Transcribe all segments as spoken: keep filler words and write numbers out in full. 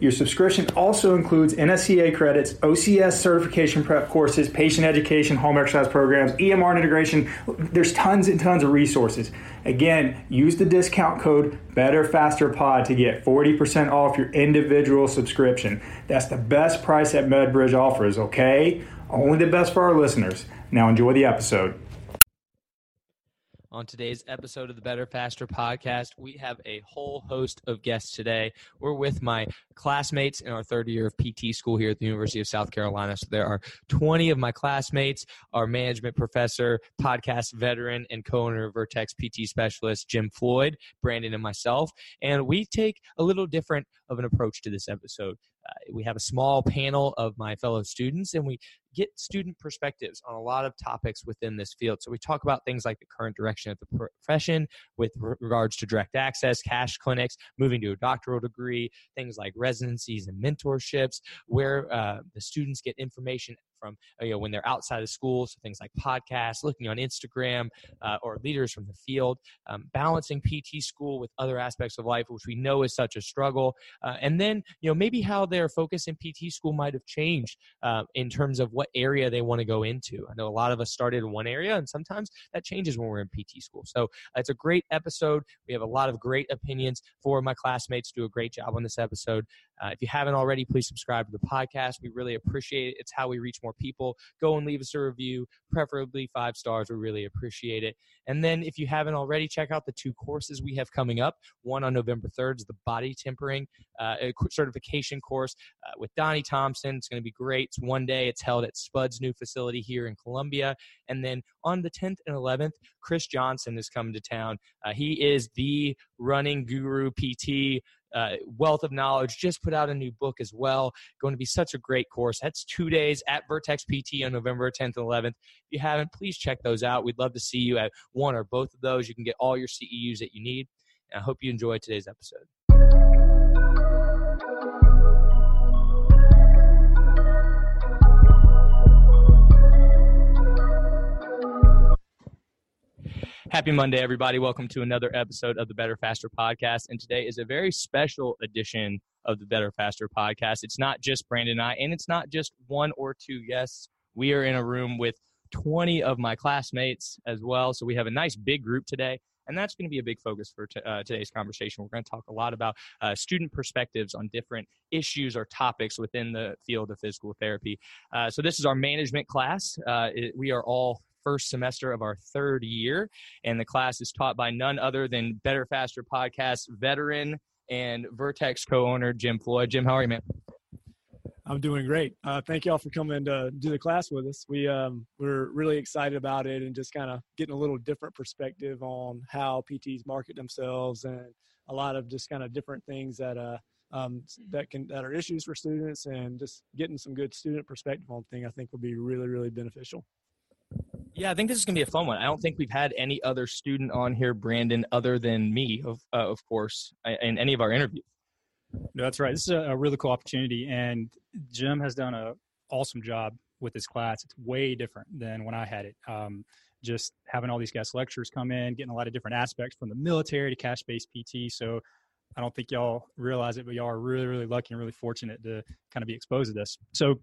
Your subscription also includes N S C A credits, O C S certification prep courses, patient education, home exercise programs, E M R integration. There's tons and tons of resources. Again, use the discount code BetterFasterPod to get forty percent off your individual subscription. That's the best price that MedBridge offers, okay? Only the best for our listeners. Now enjoy the episode. On today's episode of the Better Faster podcast, we have a whole host of guests today. We're with my classmates in our third year of P T school here at the University of South Carolina. So there are twenty of my classmates, our management professor, podcast veteran, and co-owner of Vertex P T specialist, Jim Floyd, Brandon, and myself. And we take a little different of an approach to this episode. Uh, we have a small panel of my fellow students, and we get student perspectives on a lot of topics within this field. So we talk about things like the current direction of the profession with regards to direct access, cash clinics, moving to a doctoral degree, things like residencies and mentorships, where uh, the students get information from, you know, when they're outside of school, so things like podcasts, looking on Instagram, uh, or leaders from the field, um, balancing P T school with other aspects of life, which we know is such a struggle. Uh, and then, you know, maybe how their focus in P T school might have changed uh, in terms of what area they want to go into. I know a lot of us started in one area, and sometimes that changes when we're in P T school. So uh, it's a great episode. We have a lot of great opinions. Four of my classmates do a great job on this episode. Uh, if you haven't already, please subscribe to the podcast. We really appreciate it. It's how we reach more people. Go and leave us a review, preferably five stars. We really appreciate it. And then if you haven't already, check out the two courses we have coming up. One on November third is the body tempering uh, certification course uh, with Donnie Thompson. It's going to be great. It's one day. It's held at Spud's new facility here in Columbia. And then on the tenth and eleventh, Chris Johnson is coming to town. Uh, he is the running guru P T. Uh, wealth of knowledge, just put out a new book as well. Going to be such a great course. That's two days at Vertex P T on November tenth and eleventh. If you haven't, please check those out. We'd love to see you at one or both of those. You can get all your C E Us that you need. And I hope you enjoy today's episode. Happy Monday, everybody. Welcome to another episode of the Better Faster podcast. And today is a very special edition of the Better Faster podcast. It's not just Brandon and I, and it's not just one or two guests. We are in a room with twenty of my classmates as well. So we have a nice big group today. And that's going to be a big focus for t- uh, today's conversation. We're going to talk a lot about uh, student perspectives on different issues or topics within the field of physical therapy. Uh, so this is our management class. Uh, it, we are all first semester of our third year, and the class is taught by none other than Better Faster podcast veteran and Vertex co-owner Jim Floyd. Jim, how are you, man? I'm doing great. Uh, thank y'all for coming to do the class with us. We um, we're really excited about it and just kind of getting a little different perspective on how P Ts market themselves and a lot of just kind of different things that uh um that can that are issues for students, and just getting some good student perspective on thing I think will be really really beneficial. Yeah, I think this is going to be a fun one. I don't think we've had any other student on here, Brandon, other than me, of uh, of course, in any of our interviews. No, that's right. This is a really cool opportunity, and Jim has done an awesome job with this class. It's way different than when I had it. Um, just having all these guest lecturers come in, getting a lot of different aspects from the military to cash-based P T. So I don't think y'all realize it, but y'all are really, really lucky and really fortunate to kind of be exposed to this. So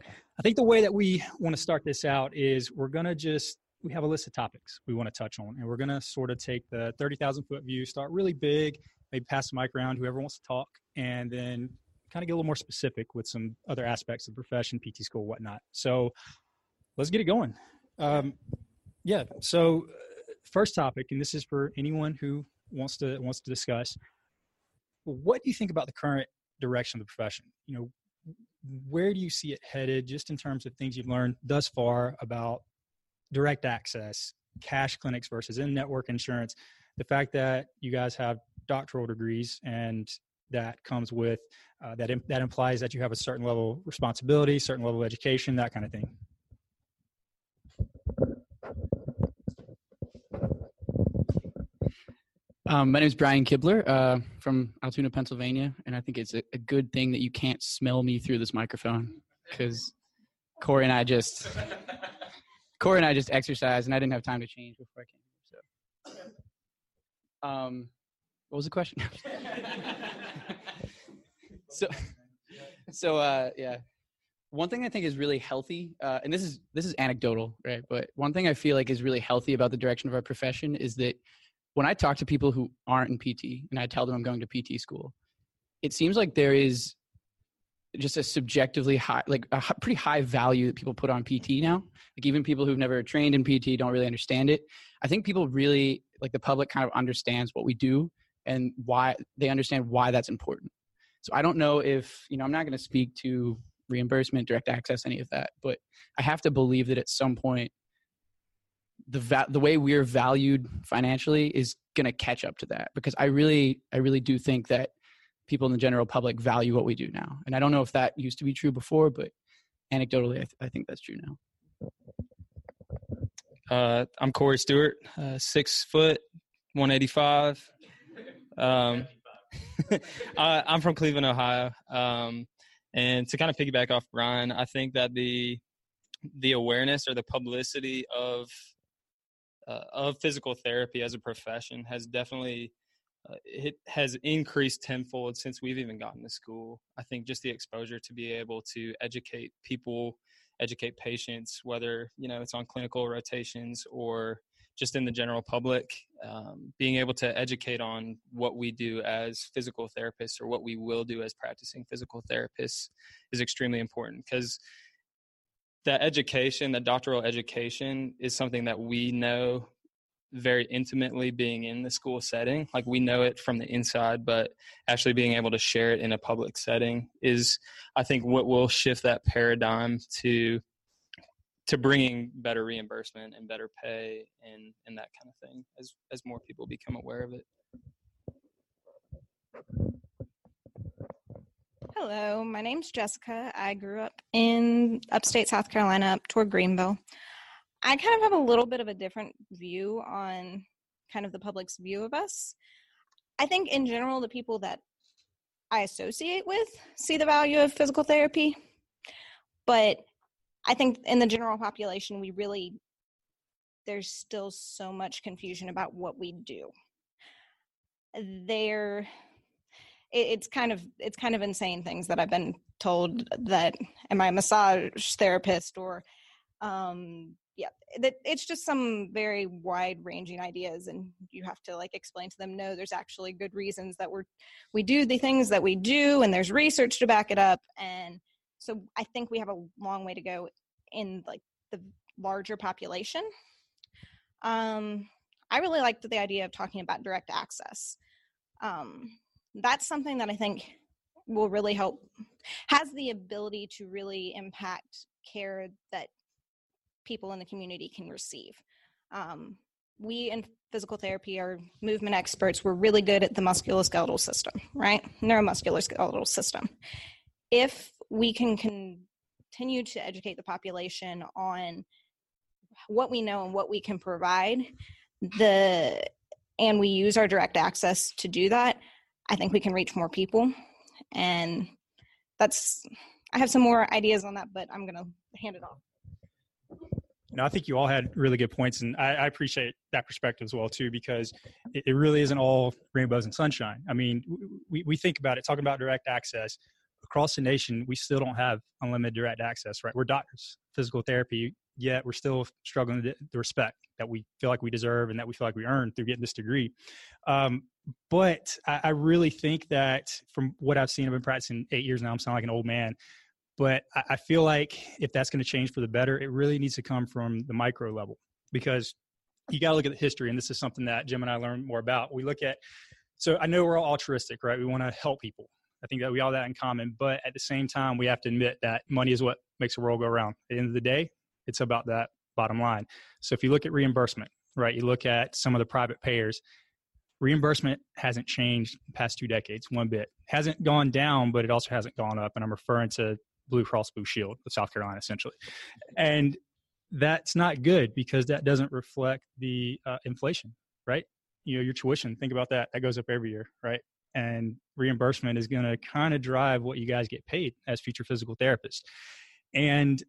I think the way that we want to start this out is we're going to just, we have a list of topics we want to touch on, and we're going to sort of take the thirty thousand foot view, start really big, maybe pass the mic around, whoever wants to talk, and then kind of get a little more specific with some other aspects of the profession, P T school, whatnot. So let's get it going. Um, yeah. So first topic, and this is for anyone who wants to, wants to discuss, what do you think about the current direction of the profession? You know, where do you see it headed, just in terms of things you've learned thus far about direct access, cash clinics versus in-network insurance, the fact that you guys have doctoral degrees and that comes with, uh, that, imp- that implies that you have a certain level of responsibility, certain level of education, that kind of thing? Um, my name is Brian Kibler uh, from Altoona, Pennsylvania, and I think it's a, a good thing that you can't smell me through this microphone, because Corey and I just Corey and I just exercised, and I didn't have time to change before I came here. So, um, what was the question? so, so uh, yeah, one thing I think is really healthy, uh, and this is this is anecdotal, right? But one thing I feel like is really healthy about the direction of our profession is that when I talk to people who aren't in P T and I tell them I'm going to P T school, it seems like there is just a subjectively high, like a pretty high value that people put on P T now. Like even people who've never trained in P T don't really understand it. I think people really, like the public kind of understands what we do and why they understand why that's important. So I don't know if, you know, I'm not going to speak to reimbursement, direct access, any of that, but I have to believe that at some point, the va- the way we're valued financially is going to catch up to that, because I really, I really do think that people in the general public value what we do now. And I don't know if that used to be true before, but anecdotally, I, th- I think that's true now. Uh, I'm Corey Stewart, uh, six foot, one eighty-five. Um, uh, I'm from Cleveland, Ohio. Um, and to kind of piggyback off Brian, I think that the, the awareness or the publicity of Uh, of physical therapy as a profession has definitely uh, it has increased tenfold since we've even gotten to school. I think just the exposure to be able to educate people, educate patients, whether, you know, it's on clinical rotations or just in the general public, um, being able to educate on what we do as physical therapists or what we will do as practicing physical therapists is extremely important, because that education, that doctoral education, is something that we know very intimately being in the school setting. Like we know it from the inside, but actually being able to share it in a public setting is, I think, what will shift that paradigm to to bringing better reimbursement and better pay and, and that kind of thing as, as more people become aware of it. Hello, my name's Jessica. I grew up in upstate South Carolina, up toward Greenville. I kind of have a little bit of a different view on kind of the public's view of us. I think in general, the people that I associate with see the value of physical therapy, but I think in the general population, we really, there's still so much confusion about what we do. There... It's kind of it's kind of insane things that I've been told, that am I a massage therapist or, um, yeah, that it's just some very wide ranging ideas, and you have to like explain to them, no, there's actually good reasons that we're we do the things that we do, and there's research to back it up, and so I think we have a long way to go in like the larger population. Um, I really liked the idea of talking about direct access. Um, That's something that I think will really help, has the ability to really impact care that people in the community can receive. Um, we in physical therapy are movement experts. We're really good at the musculoskeletal system, right? Neuromusculoskeletal system. If we can continue to educate the population on what we know and what we can provide, the and we use our direct access to do that, I think we can reach more people, and that's, I have some more ideas on that, but I'm going to hand it off. No, I think you all had really good points, and I, I appreciate that perspective as well too, because it, it really isn't all rainbows and sunshine. I mean, we, we think about it, talking about direct access across the nation, we still don't have unlimited direct access, right? We're doctors, physical therapy, yet we're still struggling to the respect that we feel like we deserve and that we feel like we earn through getting this degree. Um, but I, I really think that from what I've seen, I've been practicing eight years now, I'm sounding like an old man, but I, I feel like if that's going to change for the better, it really needs to come from the micro level, because you got to look at the history. And this is something that Jim and I learned more about. We look at, so I know we're all altruistic, right? We want to help people. I think that we all have that in common. But at the same time, we have to admit that money is what makes the world go round. At the end of the day, it's about that bottom line. So if you look at reimbursement, right, you look at some of the private payers, reimbursement hasn't changed the past two decades one bit. Hasn't gone down, but it also hasn't gone up. And I'm referring to Blue Cross Blue Shield of South Carolina, essentially. And that's not good because that doesn't reflect the uh, inflation, right? You know, your tuition, think about that. That goes up every year, right? And reimbursement is going to kind of drive what you guys get paid as future physical therapists. And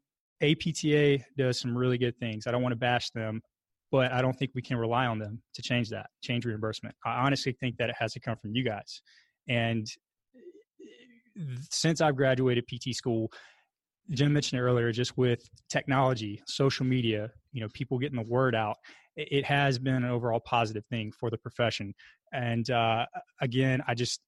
A P T A does some really good things. I don't want to bash them, but I don't think we can rely on them to change that, change reimbursement. I honestly think that it has to come from you guys. And since I've graduated P T school, Jim mentioned it earlier, just with technology, social media, you know, people getting the word out, it has been an overall positive thing for the profession. And uh, again, I just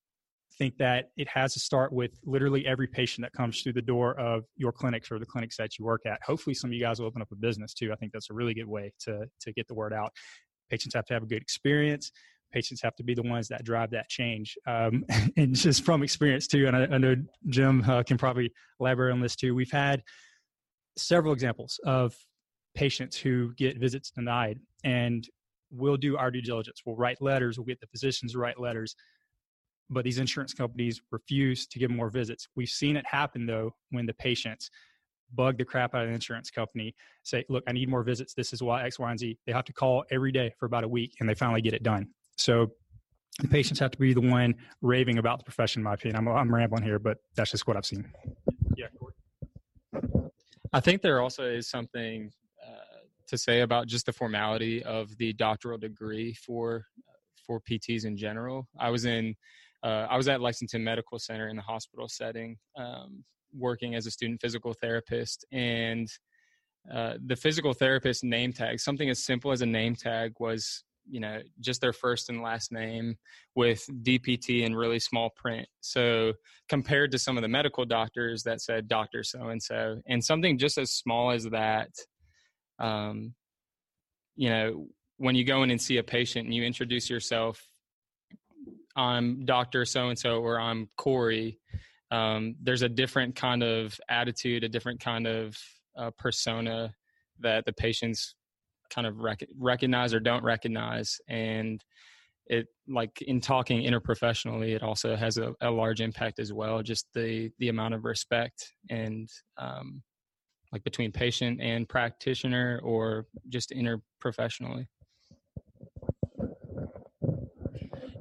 think that it has to start with literally every patient that comes through the door of your clinics or the clinics that you work at. Hopefully some of you guys will open up a business too. I think that's a really good way to, to get the word out. Patients have to have a good experience. Patients have to be the ones that drive that change. Um, and just from experience too, and I, I know Jim uh, can probably elaborate on this too. We've had several examples of patients who get visits denied, and we'll do our due diligence. We'll write letters. We'll get the physicians to write letters, but these insurance companies refuse to give more visits. We've seen it happen though, when the patients bug the crap out of the insurance company, say, look, I need more visits. This is why X, Y, and Z. They have to call every day for about a week and they finally get it done. So the patients have to be the one raving about the profession, in my opinion. I'm, I'm rambling here, but that's just what I've seen. Yeah, Corey. I think there also is something uh, to say about just the formality of the doctoral degree for for P Ts in general. I was in, uh, I was at Lexington Medical Center in the hospital setting, um, working as a student physical therapist, and uh, the physical therapist name tag, something as simple as a name tag was, you know, just their first and last name with D P T in really small print. So compared to some of the medical doctors that said Doctor so-and-so, and something just as small as that, um, you know, when you go in and see a patient and you introduce yourself, I'm Doctor so-and-so, or I'm Corey, um, there's a different kind of attitude, a different kind of uh, persona that the patient's kind of rec- recognize or don't recognize. And it, like in talking interprofessionally, it also has a, a large impact as well, just the the amount of respect and um, like between patient and practitioner, or just interprofessionally.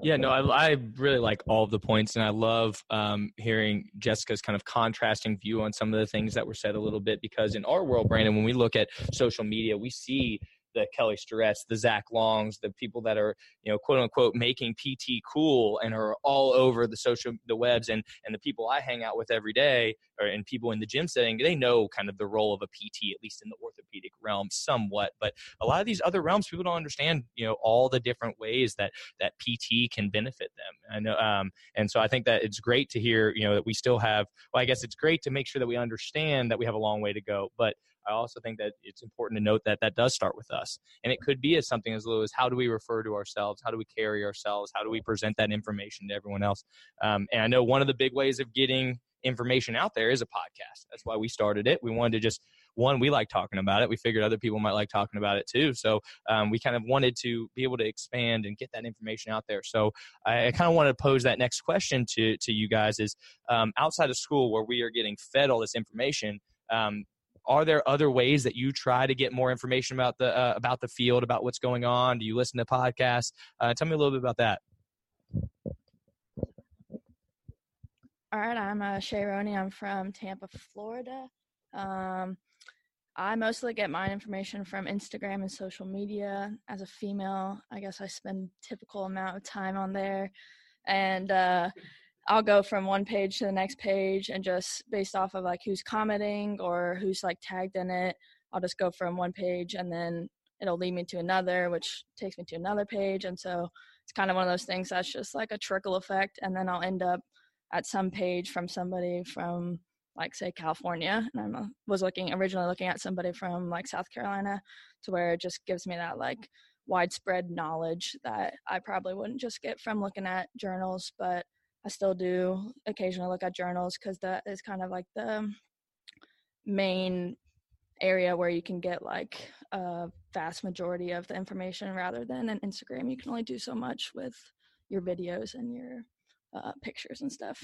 Yeah, no, I, I really like all of the points, and I love um, hearing Jessica's kind of contrasting view on some of the things that were said a little bit, because in our world, Brandon, when we look at social media, we see the Kelly Stretz, the Zach Longs, the people that are, you know, quote unquote, making P T cool and are all over the social, the webs, and, and the people I hang out with every day, or and people in the gym setting, they know kind of the role of a P T, at least in the orthopedic realm somewhat. But a lot of these other realms, people don't understand, you know, all the different ways that, that P T can benefit them. I know, um, and so I think that it's great to hear, you know, that we still have, well, I guess it's great to make sure that we understand that we have a long way to go, but I also think that it's important to note that that does start with us. And it could be as something as little as how do we refer to ourselves? How do we carry ourselves? How do we present that information to everyone else? Um, and I know one of the big ways of getting information out there is a podcast. That's why we started it. We wanted to just, one, we like talking about it. We figured other people might like talking about it too. So um, we kind of wanted to be able to expand and get that information out there. So I, I kind of want to pose that next question to, to you guys is um, outside of school where we are getting fed all this information, um, are there other ways that you try to get more information about the uh, about the field, about what's going on? Do you listen to podcasts? Uh, tell me a little bit about that. All right, I'm uh, Shea Roney. I'm from Tampa, Florida. Um, I mostly get my information from Instagram and social media. As a female, I guess I spend a typical amount of time on there. And uh I'll go from one page to the next page, and just based off of like who's commenting or who's like tagged in it, I'll just go from one page and then it'll lead me to another, which takes me to another page. And so it's kind of one of those things that's just like a trickle effect. And then I'll end up at some page from somebody from like, say, California. And I was looking originally looking at somebody from like South Carolina, to where it just gives me that like widespread knowledge that I probably wouldn't just get from looking at journals, but I still do occasionally look at journals, because that is kind of like the main area where you can get like a vast majority of the information, rather than an Instagram. You can only do so much with your videos and your uh, pictures and stuff.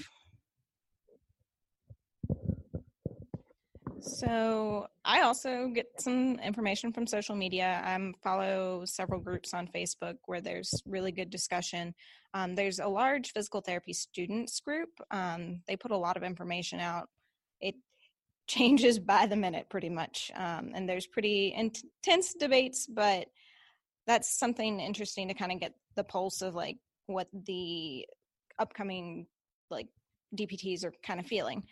So I also get some information from social media. I follow several groups on Facebook where there's really good discussion. Um, there's a large physical therapy students group. Um, they put a lot of information out. It changes by the minute pretty much. Um, and there's pretty intense debates, but that's something interesting to kind of get the pulse of like what the upcoming like D P Ts are kind of feeling.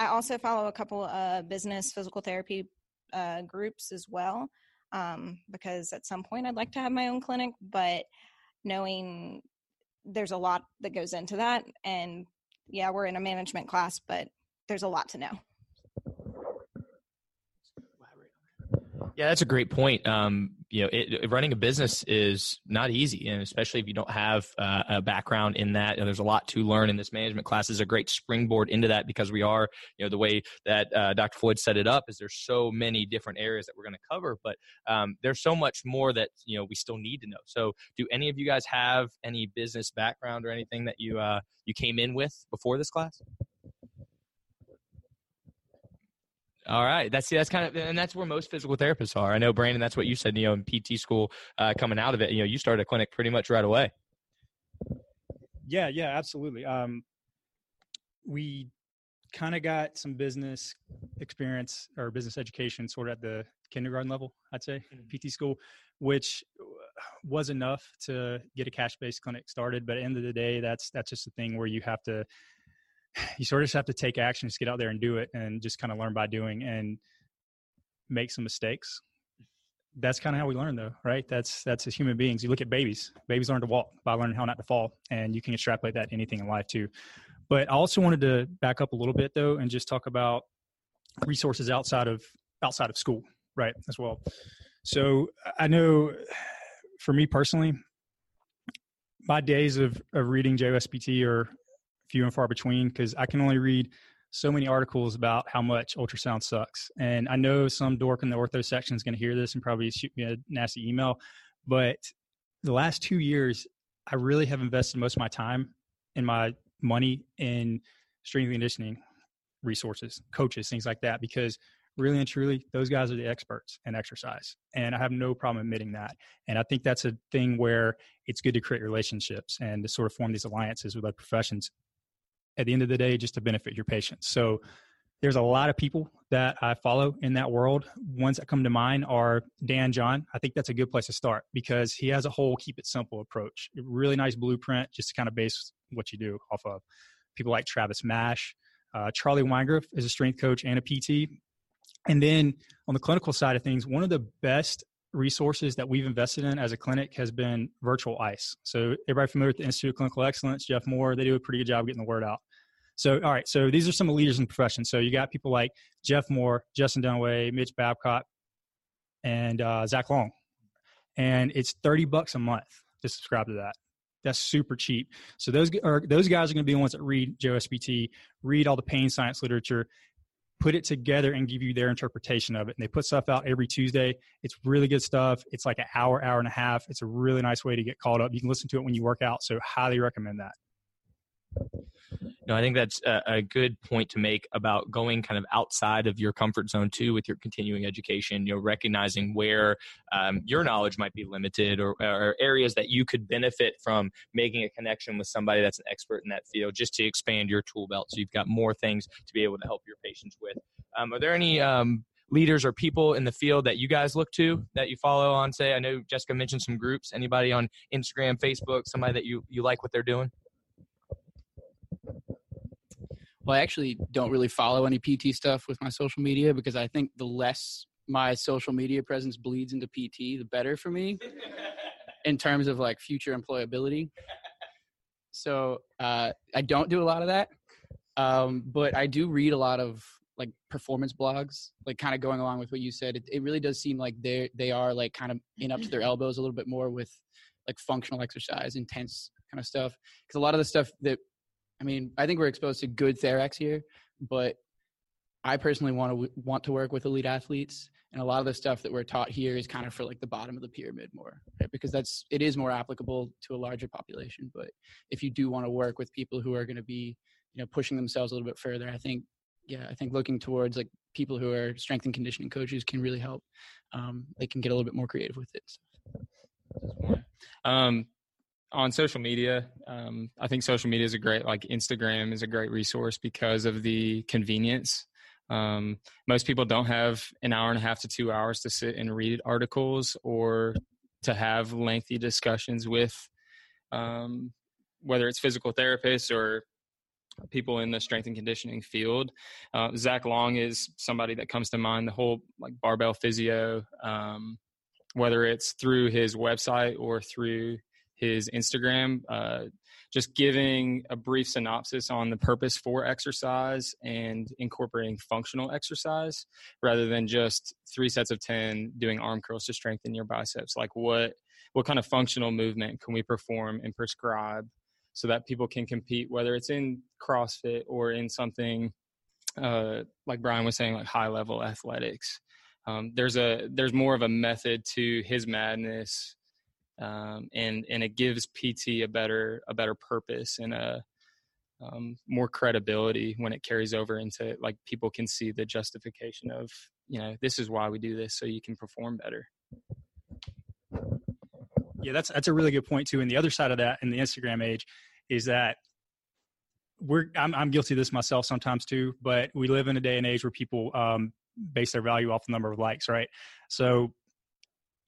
I also follow a couple of business physical therapy uh, groups as well, um, because at some point I'd like to have my own clinic, but knowing there's a lot that goes into that. And yeah, we're in a management class, but there's a lot to know. Yeah, that's a great point. Um, you know, it, running a business is not easy, and especially if you don't have uh, a background in that. You know, there's a lot to learn, and this management class is a great springboard into that, because we are, you know, the way that uh, Doctor Floyd set it up is there's so many different areas that we're going to cover, but um, there's so much more that, you know, we still need to know. So, do any of you guys have any business background or anything that you uh, you came in with before this class? All right. That's, that's kind of, and that's where most physical therapists are. I know, Brandon, that's what you said, you know, in P T school, uh, coming out of it, you know, you started a clinic pretty much right away. Yeah, yeah, absolutely. Um, we kind of got some business experience or business education sort of at the kindergarten level, I'd say, in P T school, which was enough to get a cash-based clinic started. But at the end of the day, that's, that's just a thing where you have to, you sort of just have to take action, just get out there and do it, and just kind of learn by doing and make some mistakes. That's kind of how we learn, though, right? That's, that's as human beings. You look at babies. Babies learn to walk by learning how not to fall, and you can extrapolate that to anything in life, too. But I also wanted to back up a little bit, though, and just talk about resources outside of outside of school, right, as well. So I know for me personally, my days of, of reading J O S P T are few and far between, because I can only read so many articles about how much ultrasound sucks. And I know some dork in the ortho section is going to hear this and probably shoot me a nasty email, but the last two years, I really have invested most of my time and my money in strength and conditioning resources, coaches, things like that, because really and truly, those guys are the experts in exercise. And I have no problem admitting that. And I think that's a thing where it's good to create relationships and to sort of form these alliances with other professions, at the end of the day, just to benefit your patients. So there's a lot of people that I follow in that world. Ones that come to mind are Dan John. I think that's a good place to start, because he has a whole keep it simple approach. A really nice blueprint just to kind of base what you do off of. People like Travis Mash. Uh, Charlie Weingrove is a strength coach and a P T. And then on the clinical side of things, one of the best resources that we've invested in as a clinic has been virtual ICE. So everybody familiar with the Institute of Clinical Excellence, Jeff Moore, they do a pretty good job getting the word out. So, all right. So these are some leaders in the profession. So you got people like Jeff Moore, Justin Dunaway, Mitch Babcock, and uh, Zach Long. And it's thirty bucks a month to subscribe to that. That's super cheap. So those are, those guys are going to be the ones that read J O S P T, read all the pain science literature, put it together and give you their interpretation of it. And they put stuff out every Tuesday. It's really good stuff. It's like an hour, hour and a half. It's a really nice way to get caught up. You can listen to it when you work out. So highly recommend that. No, I think that's a, a good point to make about going kind of outside of your comfort zone too with your continuing education, you know, recognizing where um, your knowledge might be limited, or, or areas that you could benefit from making a connection with somebody that's an expert in that field, just to expand your tool belt so you've got more things to be able to help your patients with. Um, are there any um, leaders or people in the field that you guys look to, that you follow on, say, I know Jessica mentioned some groups, anybody on Instagram, Facebook, somebody that you, you like what they're doing? Well, I actually don't really follow any P T stuff with my social media, because I think the less my social media presence bleeds into P T, the better for me in terms of like future employability. So uh, I don't do a lot of that, um, but I do read a lot of like performance blogs, like kind of going along with what you said. It, it really does seem like they they are like kind of in up to their elbows a little bit more with like functional exercise, intense kind of stuff. Because a lot of the stuff that I mean, I think we're exposed to good Therax here, but I personally want to want to work with elite athletes. And a lot of the stuff that we're taught here is kind of for like the bottom of the pyramid more, right? Because that's, it is more applicable to a larger population. But if you do want to work with people who are going to be, you know, pushing themselves a little bit further, I think, yeah, I think looking towards like people who are strength and conditioning coaches can really help. Um, they can get a little bit more creative with it. So. Um, on social media, um, I think social media is a great, like Instagram is a great resource because of the convenience. Um, most people don't have an hour and a half to two hours to sit and read articles or to have lengthy discussions with, um, whether it's physical therapists or people in the strength and conditioning field. Uh, Zach Long is somebody that comes to mind, the whole like barbell physio, um, whether it's through his website or through his Instagram, uh, just giving a brief synopsis on the purpose for exercise and incorporating functional exercise rather than just three sets of ten doing arm curls to strengthen your biceps. Like what, what kind of functional movement can we perform and prescribe so that people can compete, whether it's in CrossFit or in something, uh, like Brian was saying, like high level athletics. Um, there's a, there's more of a method to his madness. Um, and, and it gives P T a better, a better purpose and a, um, more credibility when it carries over into like, people can see the justification of, you know, this is why we do this so you can perform better. Yeah, that's, that's a really good point too. And the other side of that in the Instagram age is that we're, I'm, I'm guilty of this myself sometimes too, but we live in a day and age where people, um, base their value off the number of likes. Right. So,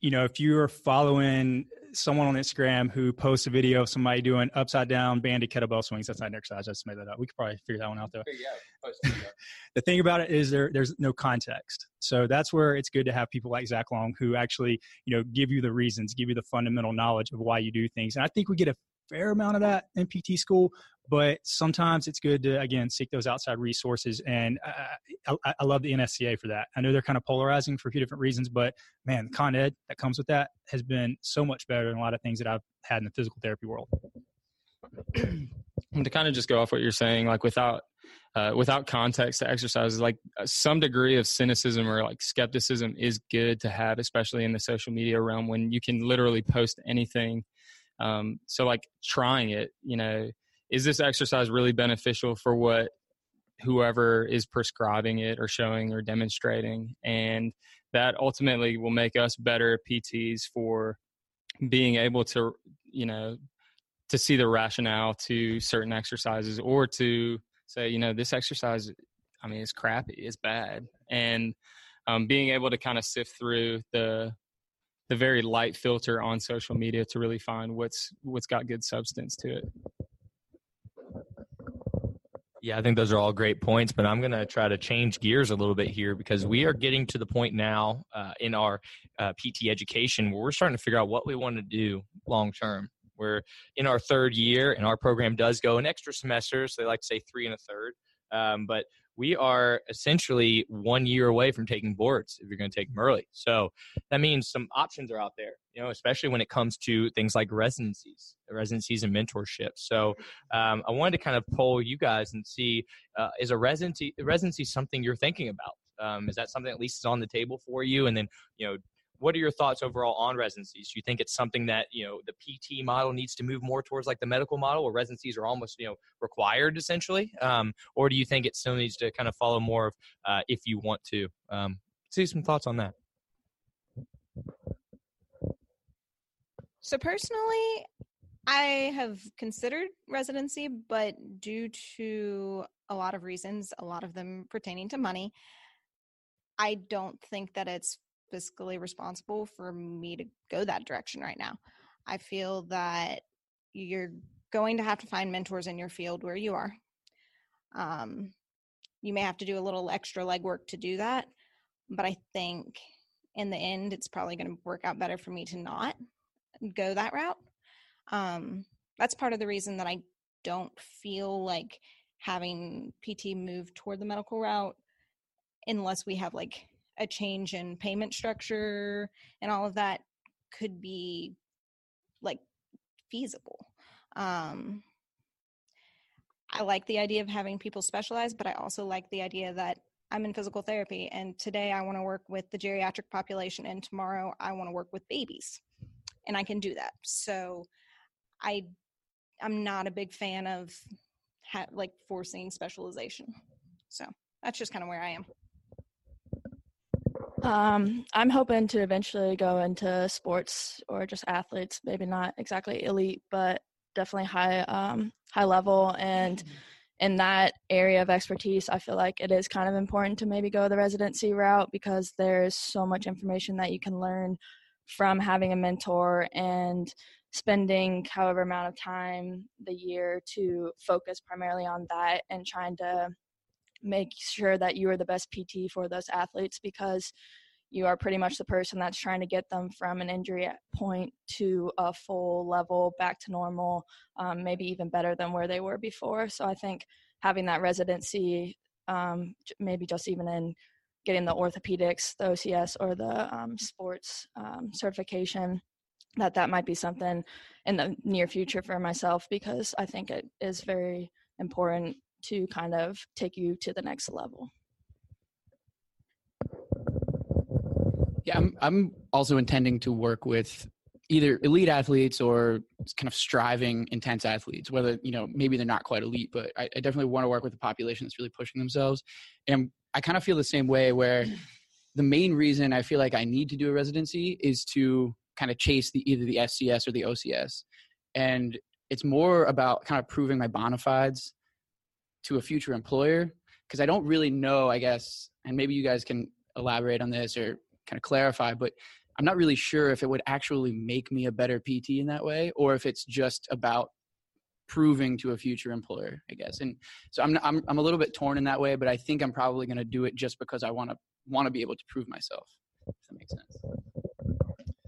you know, if you're following someone on Instagram who posts a video of somebody doing upside down banded kettlebell swings. That's not an exercise. I just made that up. We could probably figure that one out though. Yeah, the thing about it is there, there's no context. So that's where it's good to have people like Zach Long who actually, you know, give you the reasons, give you the fundamental knowledge of why you do things. And I think we get a fair amount of that in P T school, but sometimes it's good to, again, seek those outside resources. And I, I, I love the N S C A for that. I know they're kind of polarizing for a few different reasons, but man, Con Ed that comes with that has been so much better than a lot of things that I've had in the physical therapy world. And to kind of just go off what you're saying, like without, uh, without context to exercises, like some degree of cynicism or like skepticism is good to have, especially in the social media realm when you can literally post anything. Um, so like trying it, you know, is this exercise really beneficial for what whoever is prescribing it or showing or demonstrating? And that ultimately will make us better P Ts for being able to, you know, to see the rationale to certain exercises or to say, you know, this exercise, I mean, it's crappy, it's bad. And, um, being able to kind of sift through the, the very light filter on social media to really find what's, what's got good substance to it. Yeah, I think those are all great points, but I'm going to try to change gears a little bit here because we are getting to the point now uh, in our uh, P T education where we're starting to figure out what we want to do long-term. We're in our third year and our program does go an extra semester, so they like to say three and a third, um, but we are essentially one year away from taking boards if you're going to take them early. So that means some options are out there, you know, especially when it comes to things like residencies, residencies and mentorship. So um, I wanted to kind of poll you guys and see, uh, is a residency residency something you're thinking about? Um, is that something at least is on the table for you? And then, you know, what are your thoughts overall on residencies? Do you think it's something that, you know, the P T model needs to move more towards like the medical model where residencies are almost, you know, required essentially? Um, or do you think it still needs to kind of follow more of uh, if you want to? Um, see some thoughts on that. So personally, I have considered residency, but due to a lot of reasons, a lot of them pertaining to money, I don't think that it's fiscally responsible for me to go that direction right now. I feel that you're going to have to find mentors in your field where you are. Um, you may have to do a little extra legwork to do that, but I think in the end, it's probably going to work out better for me to not go that route. Um, that's part of the reason that I don't feel like having P T move toward the medical route unless we have like a change in payment structure and all of that could be like feasible. Um, I like the idea of having people specialize, but I also like the idea that I'm in physical therapy, and today I want to work with the geriatric population, and tomorrow I want to work with babies, and I can do that. So I, I'm not a big fan of ha- like forcing specialization. So that's just kind of where I am. Um, I'm hoping to eventually go into sports or just athletes, maybe not exactly elite, but definitely high, um, high level. And in that area of expertise, I feel like it is kind of important to maybe go the residency route, because there's so much information that you can learn from having a mentor and spending however amount of time the year to focus primarily on that and trying to make sure that you are the best P T for those athletes, because you are pretty much the person that's trying to get them from an injury point to a full level, back to normal, um, maybe even better than where they were before. So I think having that residency, um, maybe just even in getting the orthopedics, the O C S, or the um, sports um, certification, that that might be something in the near future for myself, because I think it is very important to kind of take you to the next level. Yeah, I'm I'm also intending to work with either elite athletes or kind of striving, intense athletes, whether, you know, maybe they're not quite elite, but I, I definitely want to work with a population that's really pushing themselves. And I kind of feel the same way, where the main reason I feel like I need to do a residency is to kind of chase the either the S C S or the O C S. And it's more about kind of proving my bona fides to a future employer, because I don't really know, I guess, and maybe you guys can elaborate on this or kind of clarify, but I'm not really sure if it would actually make me a better P T in that way, or if it's just about proving to a future employer, I guess. And so I'm I'm, I'm a little bit torn in that way, but I think I'm probably going to do it just because I want to want to be able to prove myself, if that makes sense.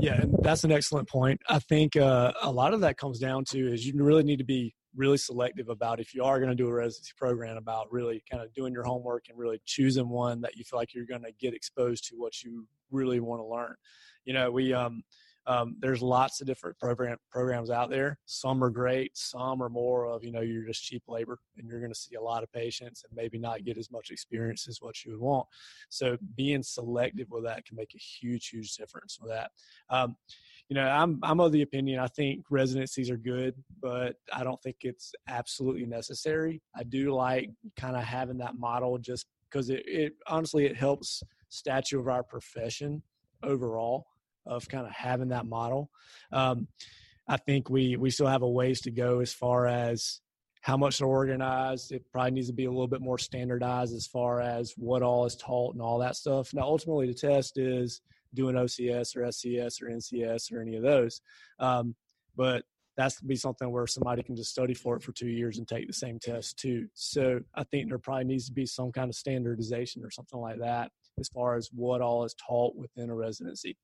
Yeah, and that's an excellent point. I think uh, a lot of that comes down to is you really need to be really selective about, if you are going to do a residency program, about really kind of doing your homework and really choosing one that you feel like you're going to get exposed to what you really want to learn. You know, we, um, um, there's lots of different program programs out there. Some are great. Some are more of, you know, you're just cheap labor and you're going to see a lot of patients and maybe not get as much experience as what you would want. So being selective with that can make a huge, huge difference with that. Um, You know, I'm I'm of the opinion, I think residencies are good, but I don't think it's absolutely necessary. I do like kind of having that model, just because it, it honestly, it helps statue of our profession overall of kind of having that model. Um, I think we, we still have a ways to go as far as how much they're organized. It probably needs to be a little bit more standardized as far as what all is taught and all that stuff. Now, ultimately, the test is doing O C S or S C S or N C S or any of those. Um, but that's to be something where somebody can just study for it for two years and take the same test too. So I think there probably needs to be some kind of standardization or something like that as far as what all is taught within a residency.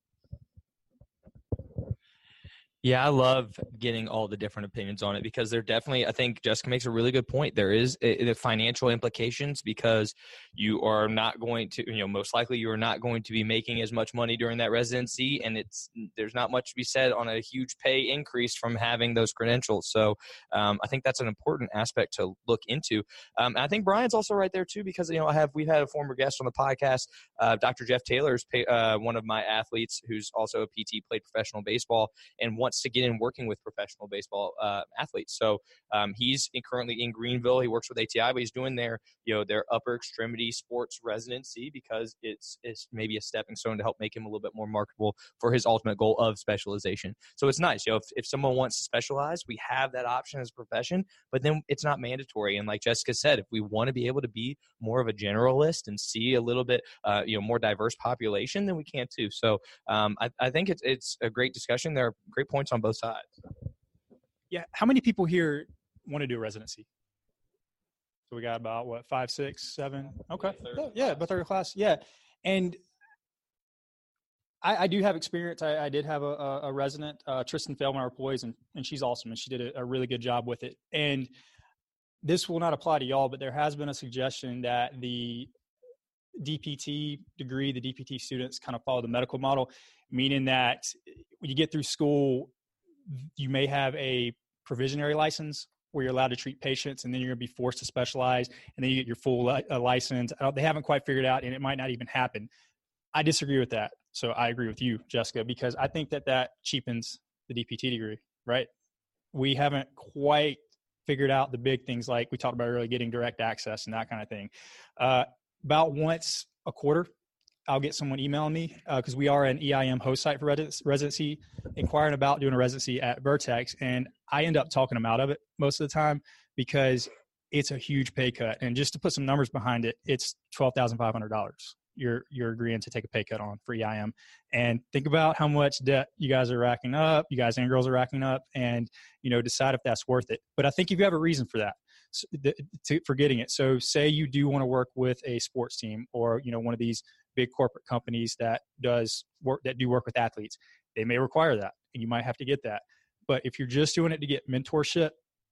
Yeah, I love getting all the different opinions on it, because they're definitely, I think Jessica makes a really good point. There is a, the financial implications, because you are not going to, you know, most likely you are not going to be making as much money during that residency, and it's, there's not much to be said on a huge pay increase from having those credentials. So um, I think that's an important aspect to look into. Um, and I think Brian's also right there too, because, you know, I have, we've had a former guest on the podcast, uh, Doctor Jeff Taylor is uh, one of my athletes who's also a P T, played professional baseball, and one to get in working with professional baseball uh, athletes. So um, he's in, currently in Greenville. He works with A T I, but he's doing their, you know, their upper extremity sports residency, because it's, it's maybe a stepping stone to help make him a little bit more marketable for his ultimate goal of specialization. So it's nice, you know, if, if someone wants to specialize, we have that option as a profession, but then it's not mandatory. And like Jessica said, if we want to be able to be more of a generalist and see a little bit, uh, you know, more diverse population, then we can too. So um, I, I think it's, it's a great discussion. There are great points on both sides. Yeah. How many people here want to do a residency? So we got about what, five, six, seven. Okay. Oh, yeah. About third class. Yeah. And I, I do have experience. I, I did have a, a resident, uh, Tristan Fail, one of our employees, and, and she's awesome. And she did a, a really good job with it. And this will not apply to y'all, but there has been a suggestion that the D P T degree, the D P T students kind of follow the medical model, meaning that when you get through school, you may have a provisionary license where you're allowed to treat patients, and then you're going to be forced to specialize, and then you get your full li- uh, license. I don't, they haven't quite figured out, and it might not even happen. I disagree with that. So I agree with you, Jessica, because I think that that cheapens the D P T degree, right? We haven't quite figured out the big things like we talked about earlier, getting direct access and that kind of thing. Uh, about once a quarter, I'll get someone emailing me because uh, we are an E I M host site for residency, inquiring about doing a residency at Vertex. And I end up talking them out of it most of the time because it's a huge pay cut. And just to put some numbers behind it, it's twelve thousand five hundred dollars you're you're agreeing to take a pay cut on for E I M. And think about how much debt you guys are racking up, you guys and girls are racking up, and you know, decide if that's worth it. But I think if you have a reason for that, so the, to, for getting it. So say you do want to work with a sports team or, you know, one of these big corporate companies that does work, that do work with athletes, they may require that and you might have to get that. But if you're just doing it to get mentorship,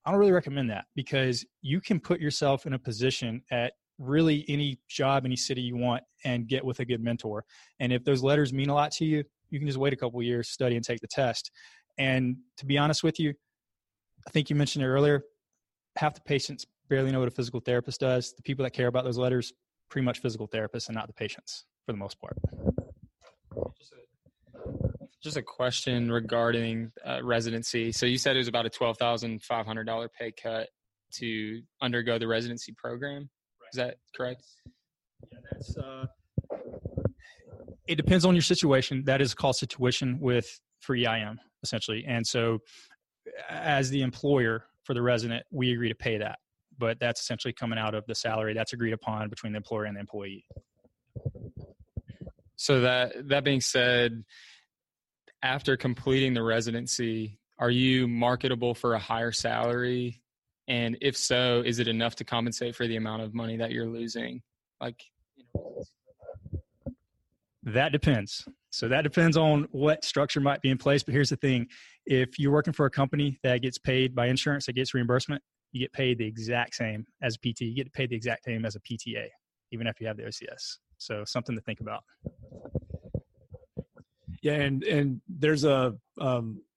I don't really recommend that because you can put yourself in a position at really any job, any city you want, and get with a good mentor. And if those letters mean a lot to you, you can just wait a couple of years, study, and take the test. And to be honest with you, I think you mentioned it earlier, half the patients barely know what a physical therapist does. The people that care about those letters, pretty much physical therapists and not the patients for the most part. Just a question regarding uh, residency. So you said it was about a twelve thousand five hundred dollars pay cut to undergo the residency program. Is that correct? Yeah, that's. Uh, it depends on your situation. That is called situation with for E I M essentially, and so as the employer for the resident, we agree to pay that, but that's essentially coming out of the salary that's agreed upon between the employer and the employee. So that that being said, after completing the residency, are you marketable for a higher salary? And if so, is it enough to compensate for the amount of money that you're losing? Like, you know, that depends. So that depends on what structure might be in place. But here's the thing. If you're working for a company that gets paid by insurance, that gets reimbursement, you get paid the exact same as a P T. You get paid the exact same as a P T A, even if you have the O C S. So something to think about. Yeah, and, and there's a um, –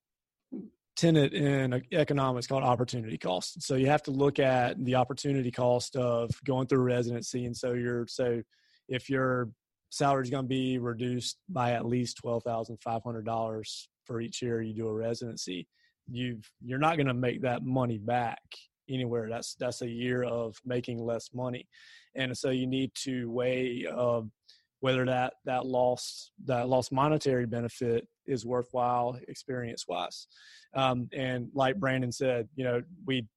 tenet in economics called opportunity cost. So you have to look at the opportunity cost of going through residency. And so you're, so if your salary is going to be reduced by at least twelve thousand five hundred dollars for each year you do a residency, you've, you're not going to make that money back anywhere. That's, that's a year of making less money. And so you need to weigh uh, whether that, that loss, that lost monetary benefit is worthwhile experience wise. Um, and like Brandon said, you know, we,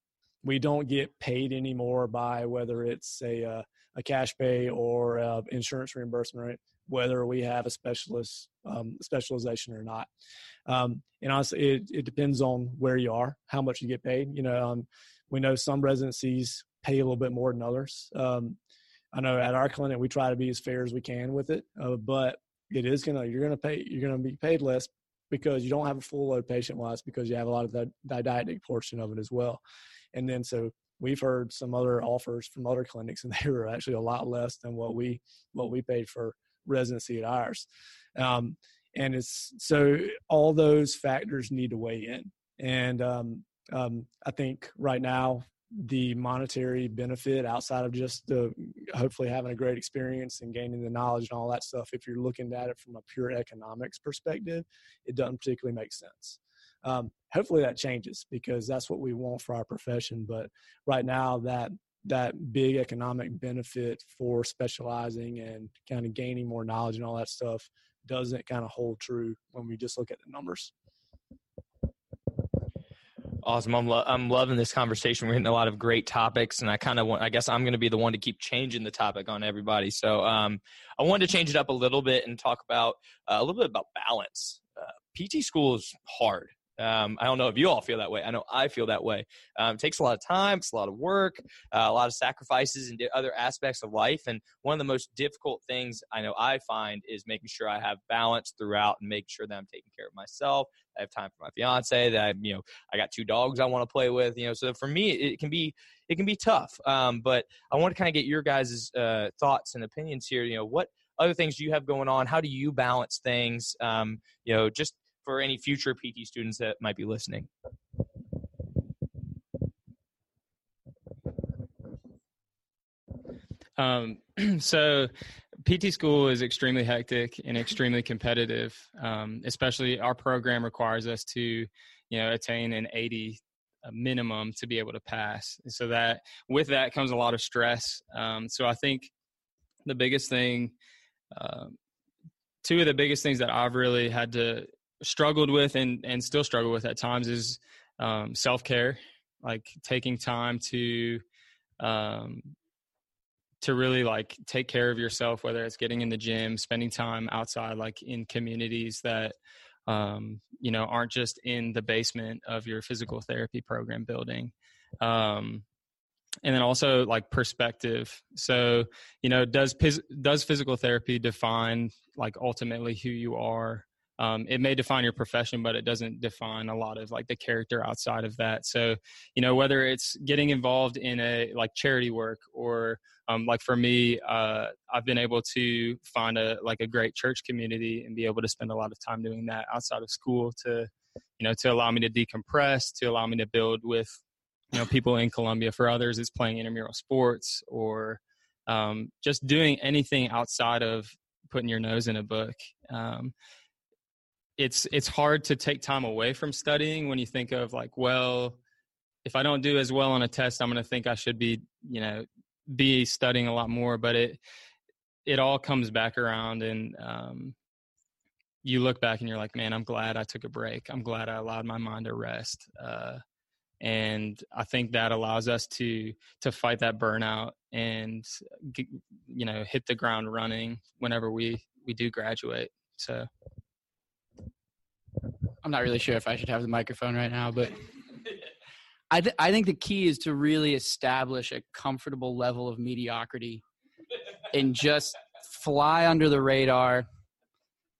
we don't get paid anymore by whether it's a, uh, a cash pay or uh, insurance reimbursement, right? Whether we have a specialist um, specialization or not. Um, and honestly, it, it depends on where you are, how much you get paid. You know, um, we know some residencies pay a little bit more than others. Um, I know at our clinic, we try to be as fair as we can with it, uh, but it is going to, you're going to pay, you're going to be paid less because you don't have a full load patient wise because you have a lot of the didactic portion of it as well. And then, so we've heard some other offers from other clinics and they were actually a lot less than what we, what we paid for residency at ours. Um, and it's, so all those factors need to weigh in. And um, um, I think right now, the monetary benefit outside of just the hopefully having a great experience and gaining the knowledge and all that stuff, if you're looking at it from a pure economics perspective, it doesn't particularly make sense. Um, hopefully that changes because that's what we want for our profession. But right now that, that big economic benefit for specializing and kind of gaining more knowledge and all that stuff doesn't kind of hold true when we just look at the numbers. Awesome. I'm lo- I'm loving this conversation. We're hitting a lot of great topics, and I kind of want, I guess I'm going to be the one to keep changing the topic on everybody. So um, I wanted to change it up a little bit and talk about uh, a little bit about balance. Uh, P T school is hard. Um, I don't know if you all feel that way. I know I feel that way. Um, it takes a lot of time. It's a lot of work, uh, a lot of sacrifices and other aspects of life. And one of the most difficult things I know I find is making sure I have balance throughout and make sure that I'm taking care of myself. I have time for my fiance, that I, you know, I got two dogs I want to play with, you know, so for me, it can be, it can be tough. Um, but I want to kind of get your guys' uh, thoughts and opinions here. You know, what other things do you have going on? How do you balance things? Um, you know, just, for any future P T students that might be listening? Um, so P T school is extremely hectic and extremely competitive. Um, especially our program requires us to, you know, attain an eighty minimum to be able to pass. And so that with that comes a lot of stress. Um, so I think the biggest thing, uh, two of the biggest things that I've really had to struggled with and, and still struggle with at times is, um, self-care, like taking time to, um, to really like take care of yourself, whether it's getting in the gym, spending time outside, like in communities that, um, you know, aren't just in the basement of your physical therapy program building. Um, and then also like perspective. So, you know, does, does physical therapy define like ultimately who you are? Um, it may define your profession, but it doesn't define a lot of like the character outside of that. So, you know, whether it's getting involved in a like charity work or um, like for me, uh, I've been able to find a like a great church community and be able to spend a lot of time doing that outside of school to, you know, to allow me to decompress, to allow me to build with, you know, people in Columbia. For others, it's playing intramural sports or um, just doing anything outside of putting your nose in a book. Um, It's it's hard to take time away from studying when you think of like, well, if I don't do as well on a test, I'm going to think I should be, you know, be studying a lot more. But it it all comes back around, and um, you look back and you're like, man, I'm glad I took a break. I'm glad I allowed my mind to rest. Uh, and I think that allows us to to fight that burnout and, you know, hit the ground running whenever we we do graduate. So. I'm not really sure if I should have the microphone right now, but I th- I think the key is to really establish a comfortable level of mediocrity and just fly under the radar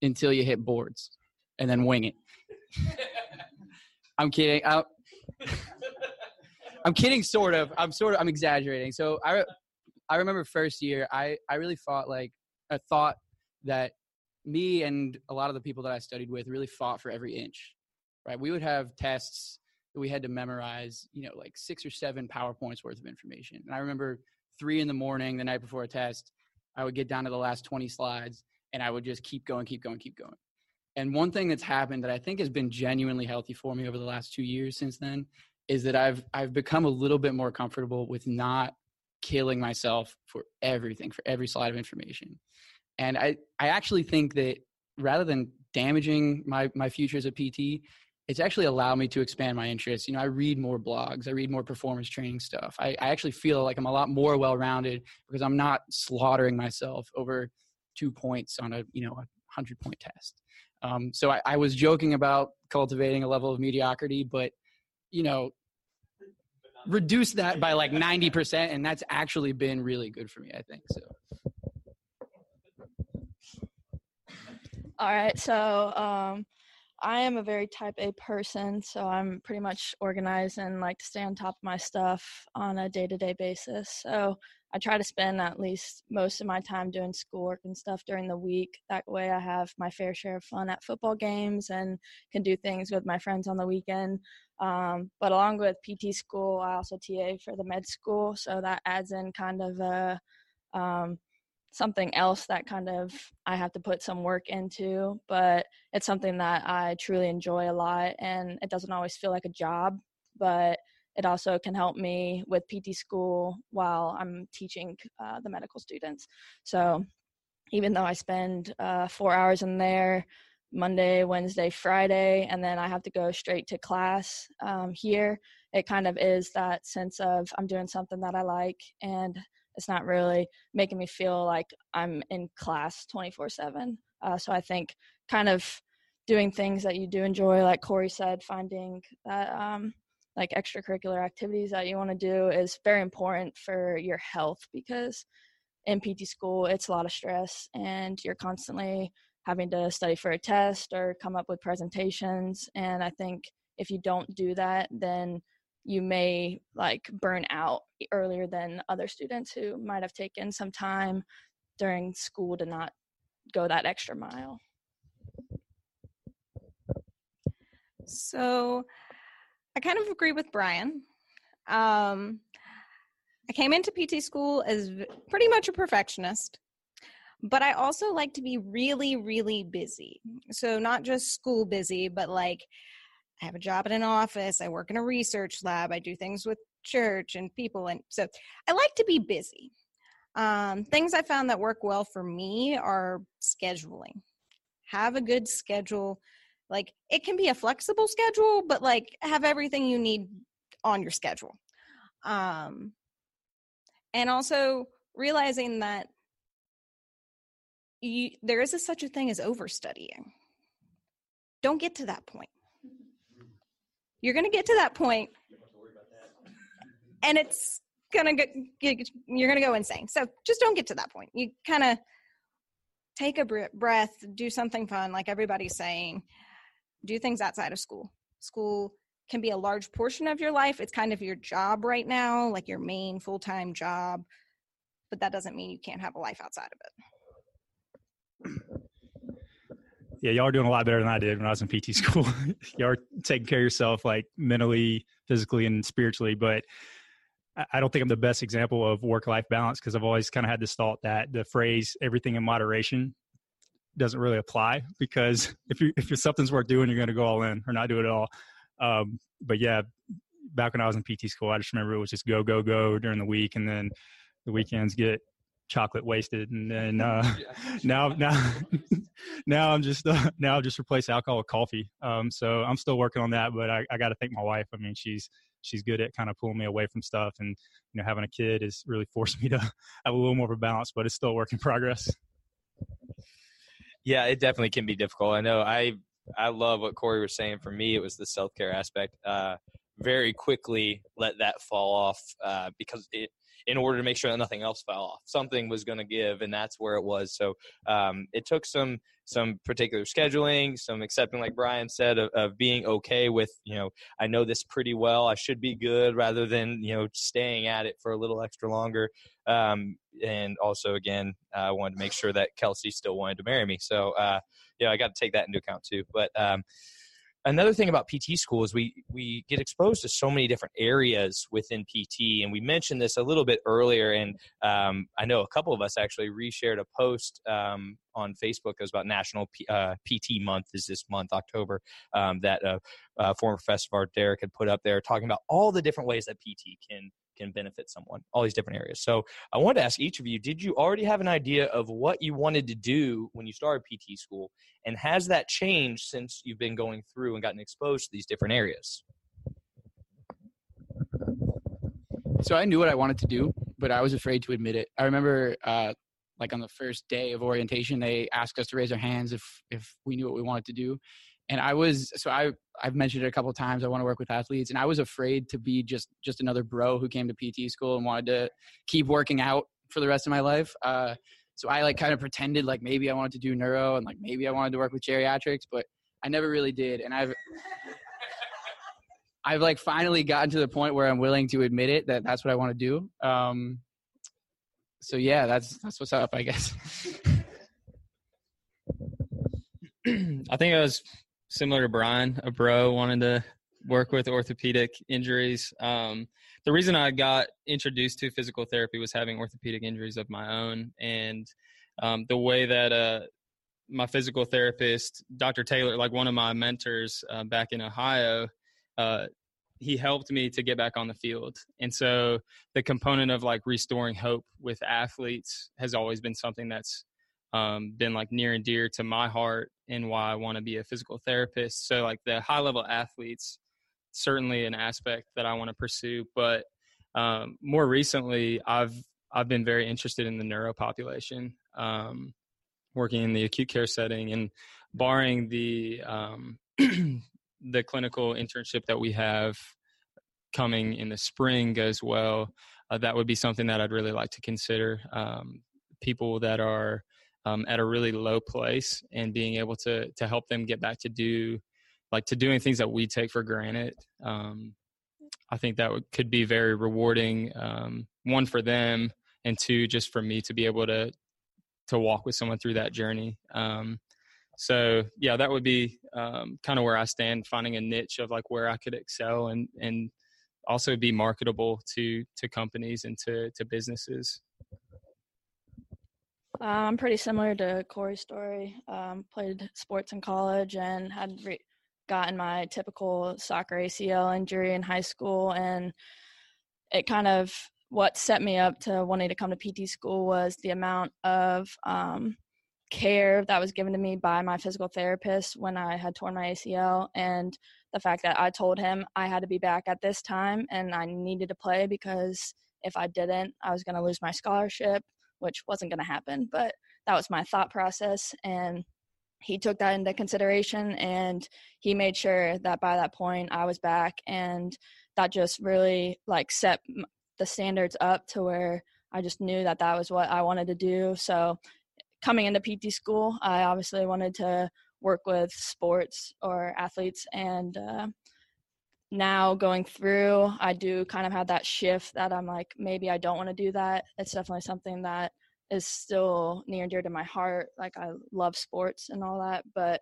until you hit boards and then wing it. I'm kidding. I'll, I'm kidding. Sort of. I'm sort of, I'm exaggerating. So I, re- I remember first year, I, I really thought like I thought that me and a lot of the people that I studied with really fought for every inch, right? We would have tests that we had to memorize, you know, like six or seven PowerPoints worth of information. And I remember three in the morning, the night before a test, I would get down to the last twenty slides and I would just keep going, keep going, keep going. And one thing that's happened that I think has been genuinely healthy for me over the last two years since then is that I've, I've become a little bit more comfortable with not killing myself for everything, for every slide of information. And I, I actually think that rather than damaging my, my future as a P T, it's actually allowed me to expand my interests. You know, I read more blogs. I read more performance training stuff. I, I actually feel like I'm a lot more well-rounded because I'm not slaughtering myself over two points on a, you know, a one hundred point test. Um, so I, I was joking about cultivating a level of mediocrity, but, you know, reduce that by like ninety percent, and that's actually been really good for me, I think, so. All right, so um, I am a very type A person, so I'm pretty much organized and like to stay on top of my stuff on a day-to-day basis. So I try to spend at least most of my time doing schoolwork and stuff during the week. That way I have my fair share of fun at football games and can do things with my friends on the weekend. Um, but along with P T school, I also T A for the med school, so that adds in kind of a um, – something else that kind of I have to put some work into, but it's something that I truly enjoy a lot, and it doesn't always feel like a job, but it also can help me with P T school while I'm teaching uh, the medical students. So even though I spend uh, four hours in there, Monday, Wednesday, Friday, and then I have to go straight to class um, here, it kind of is that sense of I'm doing something that I like, and it's not really making me feel like I'm in class twenty-four seven. Uh, so I think kind of doing things that you do enjoy, like Corey said, finding that um, like extracurricular activities that you want to do is very important for your health, because in P T school, it's a lot of stress and you're constantly having to study for a test or come up with presentations. And I think if you don't do that, then you may like burn out earlier than other students who might have taken some time during school to not go that extra mile. So I kind of agree with Brian. Um, I came into P T school as pretty much a perfectionist, but I also like to be really, really busy. So not just school busy, but like I have a job at an office. I work in a research lab. I do things with church and people. And so I like to be busy. Um, things I found that work well for me are scheduling. Have a good schedule. Like it can be a flexible schedule, but like have everything you need on your schedule. Um, and also realizing that you, there is a, such a thing as overstudying. Don't get to that point. You're going to get to that point, and it's going to get, you're going to go insane. So just don't get to that point. You kind of take a breath, do something fun, like everybody's saying, do things outside of school. School can be a large portion of your life. It's kind of your job right now, like your main full-time job, but that doesn't mean you can't have a life outside of it. Yeah, y'all are doing a lot better than I did when I was in P T school. Y'all are taking care of yourself, like mentally, physically, and spiritually. But I don't think I'm the best example of work-life balance, because I've always kind of had this thought that the phrase "everything in moderation" doesn't really apply, because if you if something's worth doing, you're going to go all in or not do it at all. Um, but yeah, back when I was in P T school, I just remember it was just go, go, go during the week, and then the weekends get chocolate wasted, and then uh, yeah. now now now I'm just uh, now I've just replaced alcohol with coffee. Um, so I'm still working on that, but I, I got to thank my wife. I mean, she's she's good at kind of pulling me away from stuff, and you know, having a kid has really forced me to have a little more of a balance, but it's still a work in progress. Yeah, it definitely can be difficult. I know. I I love what Corey was saying. For me, it was the self care aspect. Uh, very quickly let that fall off uh, because it. in order to make sure that nothing else fell off. Something was going to give, and that's where it was. So um, it took some some particular scheduling, some accepting, like Brian said, of, of being okay with, you know, I know this pretty well, I should be good, rather than, you know, staying at it for a little extra longer. Um, and also, again, I wanted to make sure that Kelsey still wanted to marry me. So, uh, yeah, I got to take that into account too. But um, another thing about P T school is we we get exposed to so many different areas within P T, and we mentioned this a little bit earlier, and um, I know a couple of us actually reshared a post um, on Facebook. It was about National P- uh, P T Month is this month, October, um, that uh, uh, former professor of art Derek had put up there, talking about all the different ways that P T can can benefit someone, all these different areas. So I wanted to ask each of you, did you already have an idea of what you wanted to do when you started P T school? And has that changed since you've been going through and gotten exposed to these different areas? So I knew what I wanted to do, but I was afraid to admit it. I remember uh, like on the first day of orientation, they asked us to raise our hands if if we knew what we wanted to do. And I was, so I, I've mentioned it a couple of times, I want to work with athletes, and I was afraid to be just, just another bro who came to P T school and wanted to keep working out for the rest of my life. Uh, so I like kind of pretended like maybe I wanted to do neuro, and like maybe I wanted to work with geriatrics, but I never really did. And I've, I've like finally gotten to the point where I'm willing to admit it, that that's what I want to do. Um, so yeah, that's, that's what's up, I guess. I think I was similar to Brian, a bro wanted to work with orthopedic injuries. Um, the reason I got introduced to physical therapy was having orthopedic injuries of my own. And um, the way that uh, my physical therapist, Doctor Taylor, like one of my mentors uh, back in Ohio, uh, he helped me to get back on the field. And so the component of like restoring hope with athletes has always been something that's Um, been like near and dear to my heart, and why I want to be a physical therapist. So like the high level athletes, certainly an aspect that I want to pursue. But um, more recently, I've I've been very interested in the neuro population, um, working in the acute care setting, and barring the um, the clinical internship that we have coming in the spring goes well, uh, that would be something that I'd really like to consider. Um, people that are Um, at a really low place, and being able to to help them get back to do like to doing things that we take for granted. Um, I think that would, could be very rewarding, um, one for them, and two, just for me to be able to to walk with someone through that journey. Um, so yeah, that would be um, kind of where I stand, finding a niche of like where I could excel and and also be marketable to to companies and to to businesses? I'm um, pretty similar to Corey's story. Um, played sports in college and had re- gotten my typical soccer A C L injury in high school. And it kind of, what set me up to wanting to come to P T school was the amount of um, care that was given to me by my physical therapist when I had torn my A C L. And the fact that I told him I had to be back at this time and I needed to play, because if I didn't, I was going to lose my scholarship, which wasn't going to happen, but that was my thought process. And he took that into consideration, and he made sure that by that point I was back. And that just really like set the standards up to where I just knew that that was what I wanted to do. So coming into P T school, I obviously wanted to work with sports or athletes. And uh, now going through, I do kind of have that shift that I'm like, maybe I don't want to do that. It's definitely something that is still near and dear to my heart. Like, I love sports and all that, but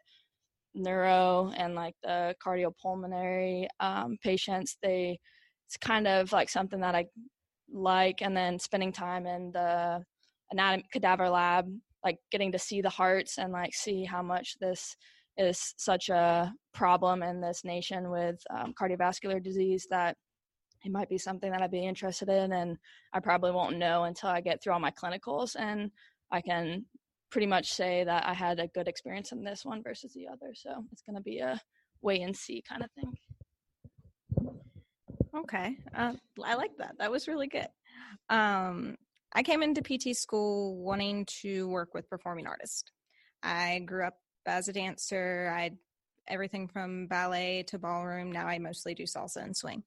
neuro and like the cardiopulmonary um, patients, they, it's kind of like something that I like. And then spending time in the anatomy cadaver lab, like getting to see the hearts and like see how much this is such a problem in this nation with um, cardiovascular disease, that it might be something that I'd be interested in. And I probably won't know until I get through all my clinicals, and I can pretty much say that I had a good experience in this one versus the other. So it's going to be a wait and see kind of thing. Okay. Uh, I like that. That was really good. Um, I came into P T school wanting to work with performing artists. I grew up as a dancer. I everything from ballet to ballroom. Now I mostly do salsa and swing.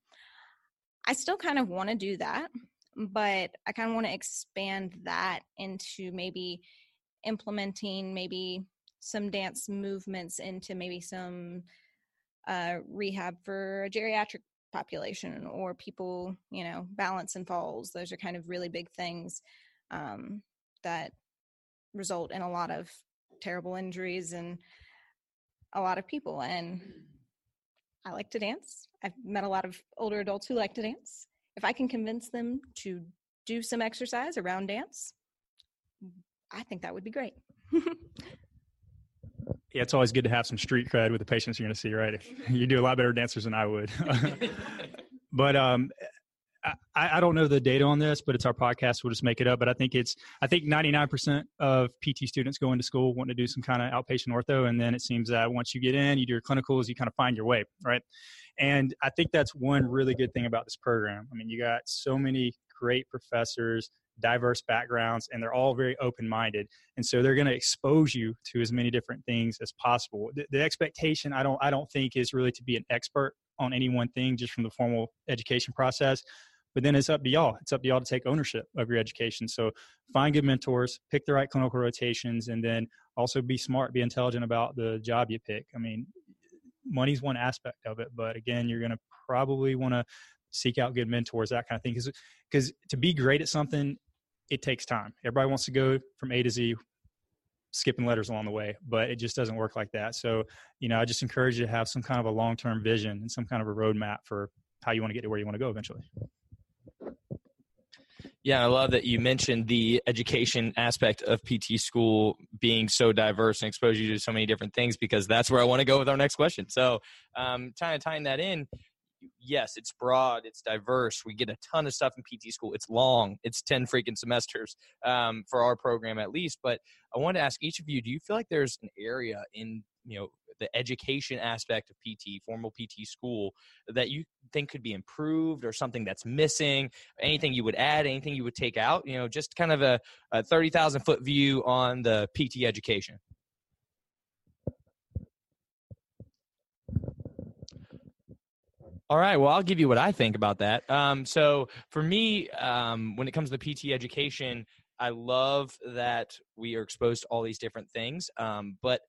I still kind of want to do that, but I kind of want to expand that into maybe implementing maybe some dance movements into maybe some uh, rehab for a geriatric population, or people, you know, balance and falls. Those are kind of really big things um, that result in a lot of terrible injuries and a lot of people. And I like to dance. I've met a lot of older adults who like to dance. If I can convince them to do some exercise around dance, I think that would be great. Yeah, it's always good to have some street cred with the patients you're going to see, right? If you do a lot better dancers than I would. But um I, I don't know the data on this, but it's our podcast. We'll just make it up. But I think it's, I think ninety-nine percent of P T students go into school wanting to do some kind of outpatient ortho. And then it seems that once you get in, you do your clinicals, you kind of find your way, right? And I think that's one really good thing about this program. I mean, you got so many great professors, diverse backgrounds, and they're all very open-minded. And so they're going to expose you to as many different things as possible. The, the expectation, I don't, I don't think is really to be an expert on any one thing just from the formal education process. But then it's up to y'all. It's up to y'all to take ownership of your education. So find good mentors, pick the right clinical rotations, and then also be smart, be intelligent about the job you pick. I mean, money's one aspect of it, but again, you're going to probably want to seek out good mentors, that kind of thing. Because, because to be great at something, it takes time. Everybody wants to go from A to Z, skipping letters along the way, but it just doesn't work like that. So, you know, I just encourage you to have some kind of a long-term vision and some kind of a roadmap for how you want to get to where you want to go eventually. Yeah, I love that you mentioned the education aspect of P T school being so diverse and exposed you to so many different things, because that's where I want to go with our next question. So um, tying, tying that in, yes, it's broad, it's diverse. We get a ton of stuff in P T school. It's long. It's ten freaking semesters um, for our program at least. But I wanted to ask each of you, do you feel like there's an area in, you know, the education aspect of P T, formal P T school, that you think could be improved, or something that's missing, anything you would add, anything you would take out, you know, just kind of a, a thirty thousand foot view on the P T education? All right. Well, I'll give you what I think about that. Um, so for me, um, when it comes to the P T education, I love that we are exposed to all these different things. Um, but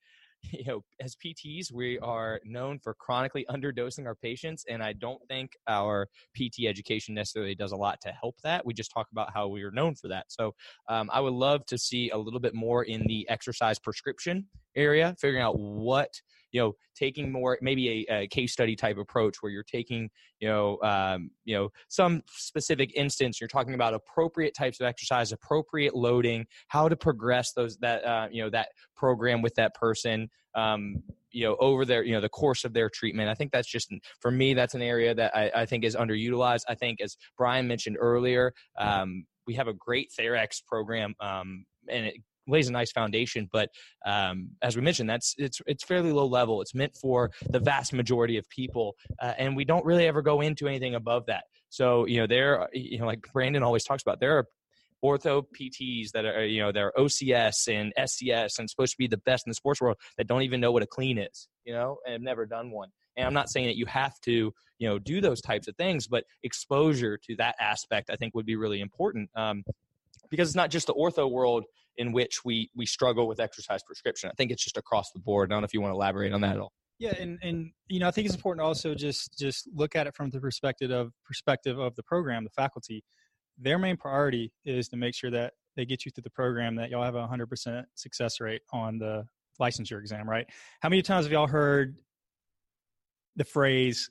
you know, as P Ts, we are known for chronically underdosing our patients, and I don't think our P T education necessarily does a lot to help that. We just talk about how we are known for that. So um, I would love to see a little bit more in the exercise prescription area, figuring out what you know, taking more, maybe a, a case study type approach where you're taking, you know, um, you know, some specific instance, you're talking about appropriate types of exercise, appropriate loading, how to progress those, that, uh, you know, that program with that person, um, you know, over their, you know, the course of their treatment. I think that's just, for me, that's an area that I, I think is underutilized. I think, as Brian mentioned earlier, um, we have a great Therax program, um, and it lays a nice foundation, but um, as we mentioned, that's it's it's fairly low level. It's meant for the vast majority of people, uh, and we don't really ever go into anything above that. So, you know, there, you know, like Brandon always talks about, there are ortho P Ts that are, you know, they're O C S and S C S and supposed to be the best in the sports world that don't even know what a clean is, you know, and have never done one. And I'm not saying that you have to, you know, do those types of things, but exposure to that aspect, I think, would be really important. Um, Because it's not just the ortho world in which we we struggle with exercise prescription. I think it's just across the board. I don't know if you want to elaborate on that at all. Yeah, and and you know, I think it's important to also just just look at it from the perspective of perspective of the program, the faculty. Their main priority is to make sure that they get you through the program, that y'all have a one hundred percent success rate on the licensure exam, right? How many times have y'all heard the phrase,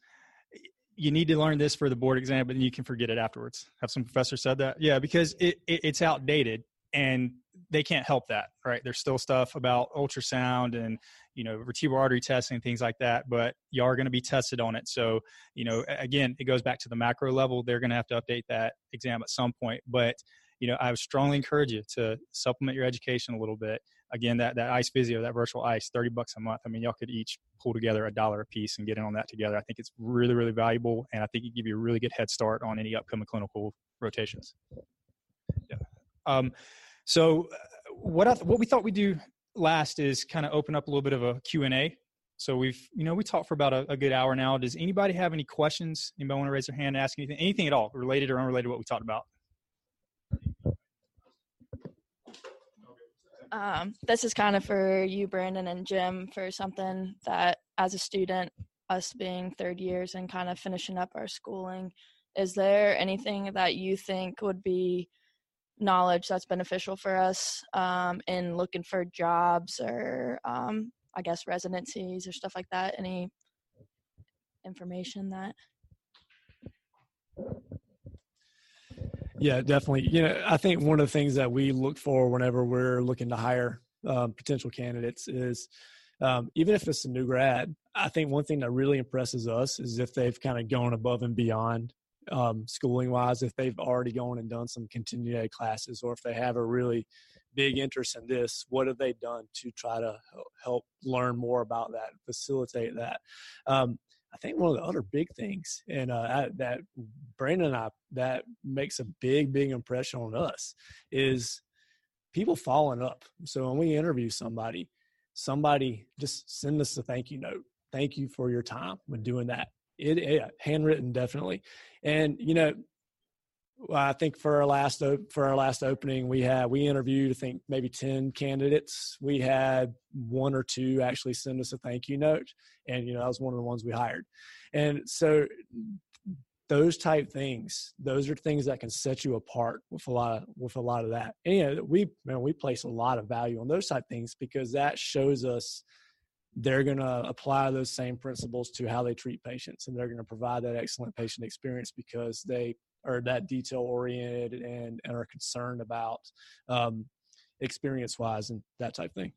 you need to learn this for the board exam, but then you can forget it afterwards? Have some professor said that? Yeah, because it, it it's outdated and they can't help that, right? There's still stuff about ultrasound and, you know, vertebral artery testing and things like that, but you are going to be tested on it. So, you know, again, it goes back to the macro level. They're going to have to update that exam at some point, but, you know, I would strongly encourage you to supplement your education a little bit. Again, that, that ice physio, that virtual ice, thirty bucks a month. I mean, y'all could each pull together a dollar a piece and get in on that together. I think it's really, really valuable. And I think it give you a really good head start on any upcoming clinical rotations. Yeah. Um, so what I, what we thought we'd do last is kind of open up a little bit of a Q and A. So we've, you know, we talked for about a, a good hour now. Does anybody have any questions? Anybody want to raise their hand and ask anything, anything at all related or unrelated to what we talked about? Um, this is kind of for you, Brandon and Jim, for something that as a student, us being third years and kind of finishing up our schooling, is there anything that you think would be knowledge that's beneficial for us um, in looking for jobs or um, I guess residencies or stuff like that? Any information that? Yeah, definitely. You know, I think one of the things that we look for whenever we're looking to hire um, potential candidates is um, even if it's a new grad, I think one thing that really impresses us is if they've kind of gone above and beyond um, schooling wise, if they've already gone and done some continuing ed classes, or if they have a really big interest in this, what have they done to try to help learn more about that, facilitate that? Um, I think one of the other big things, and uh, I, that Brandon and I, that makes a big, big impression on us, is people following up. So when we interview somebody, somebody just send us a thank you note. Thank you for your time when doing that. It, it handwritten, definitely. And, you know, I think for our last for our last opening, we had we interviewed I think maybe ten candidates. We had one or two actually send us a thank you note, and you know that was one of the ones we hired. And so those type things, those are things that can set you apart with a lot of, with a lot of that. And you know, we man, we place a lot of value on those type things because that shows us they're going to apply those same principles to how they treat patients, and they're going to provide that excellent patient experience because they are that detail oriented and, and are concerned about um, experience wise and that type of thing.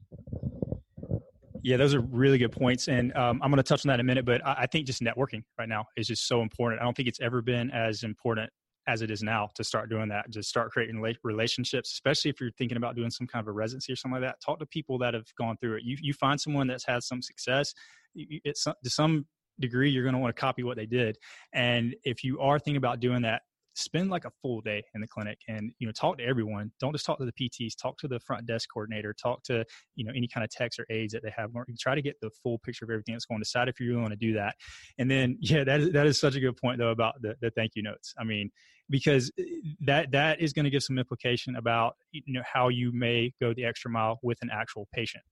Yeah, those are really good points. And um, I'm going to touch on that in a minute, but I, I think just networking right now is just so important. I don't think it's ever been as important as it is now to start doing that, just start creating relationships, especially if you're thinking about doing some kind of a residency or something like that. Talk to people that have gone through it. You you find someone that's had some success. It's to some degree, you're going to want to copy what they did. And if you are thinking about doing that, spend like a full day in the clinic and, you know, talk to everyone. Don't just talk to the P Ts, talk to the front desk coordinator, talk to, you know, any kind of techs or aides that they have. Try to get the full picture of everything that's going on. Decide if you really want to do that. And then, yeah, that is, that is such a good point though about the, the thank you notes. I mean, because that, that is going to give some implication about, you know, how you may go the extra mile with an actual patient.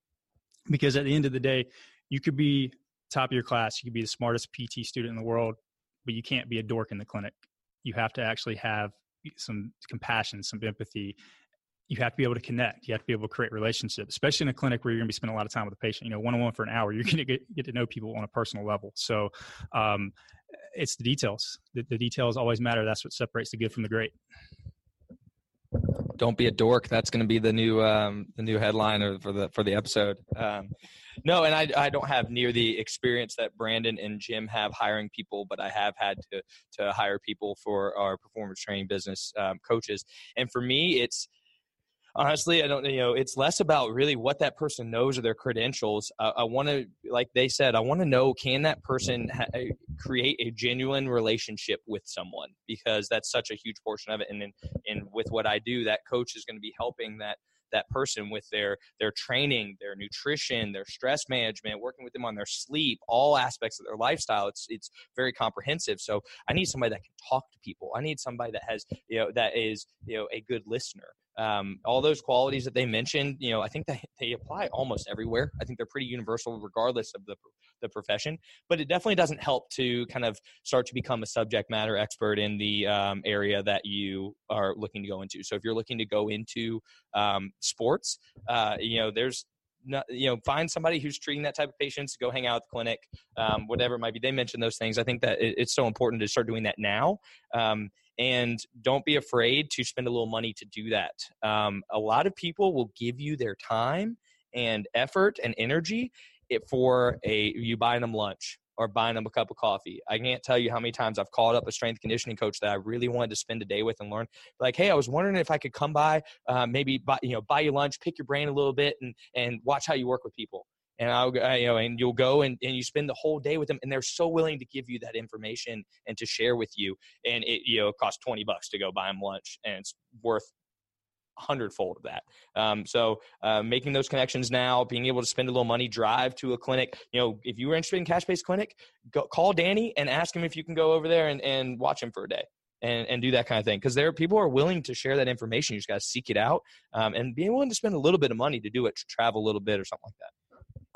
Because at the end of the day, you could be top of your class. You could be the smartest P T student in the world, but you can't be a dork in the clinic. You have to actually have some compassion, some empathy, you have to be able to connect. You have to be able to create relationships, especially in a clinic where you're going to be spending a lot of time with a patient. You know, one-on-one for an hour, you're going to get, get to know people on a personal level. So um, it's the details. The, the details always matter. That's what separates the good from the great. Don't be a dork. That's going to be the new um, the new headline for the for the episode. Um, no, and I I don't have near the experience that Brandon and Jim have hiring people, but I have had to to hire people for our performance training business um, coaches. And for me, it's honestly, I don't, you know, it's less about really what that person knows or their credentials. Uh, I want to, like they said, I want to know, can that person ha- create a genuine relationship with someone? Because that's such a huge portion of it. And, and, and with what I do, that coach is going to be helping that, that person with their, their training, their nutrition, their stress management, working with them on their sleep, all aspects of their lifestyle. It's, it's very comprehensive. So I need somebody that can talk to people. I need somebody that has, you know, that is, you know, a good listener. Um, all those qualities that they mentioned, you know, I think that they apply almost everywhere. I think they're pretty universal regardless of the the profession, but it definitely doesn't help to kind of start to become a subject matter expert in the um, area that you are looking to go into. So if you're looking to go into um, sports, uh, you know, there's not, you know, find somebody who's treating that type of patients, go hang out at the clinic, um, whatever it might be. They mentioned those things. I think that it, it's so important to start doing that now. Um, And don't be afraid to spend a little money to do that. Um, a lot of people will give you their time and effort and energy it for a you buying them lunch or buying them a cup of coffee. I can't tell you how many times I've called up a strength conditioning coach that I really wanted to spend a day with and learn. Like, hey, I was wondering if I could come by, uh, maybe buy, you know, buy you lunch, pick your brain a little bit, and and watch how you work with people. And I'll, you know, and you'll go and, and you spend the whole day with them, and they're so willing to give you that information and to share with you. And it, you know, costs twenty bucks to go buy them lunch, and it's worth a hundredfold of that. Um, so uh, making those connections now, being able to spend a little money, drive to a clinic. You know, if you were interested in cash-based clinic, go, call Danny and ask him if you can go over there and, and watch him for a day. And, and do that kind of thing, because there are people who are willing to share that information. You just got to seek it out um, and be willing to spend a little bit of money to do it, to travel a little bit or something like that.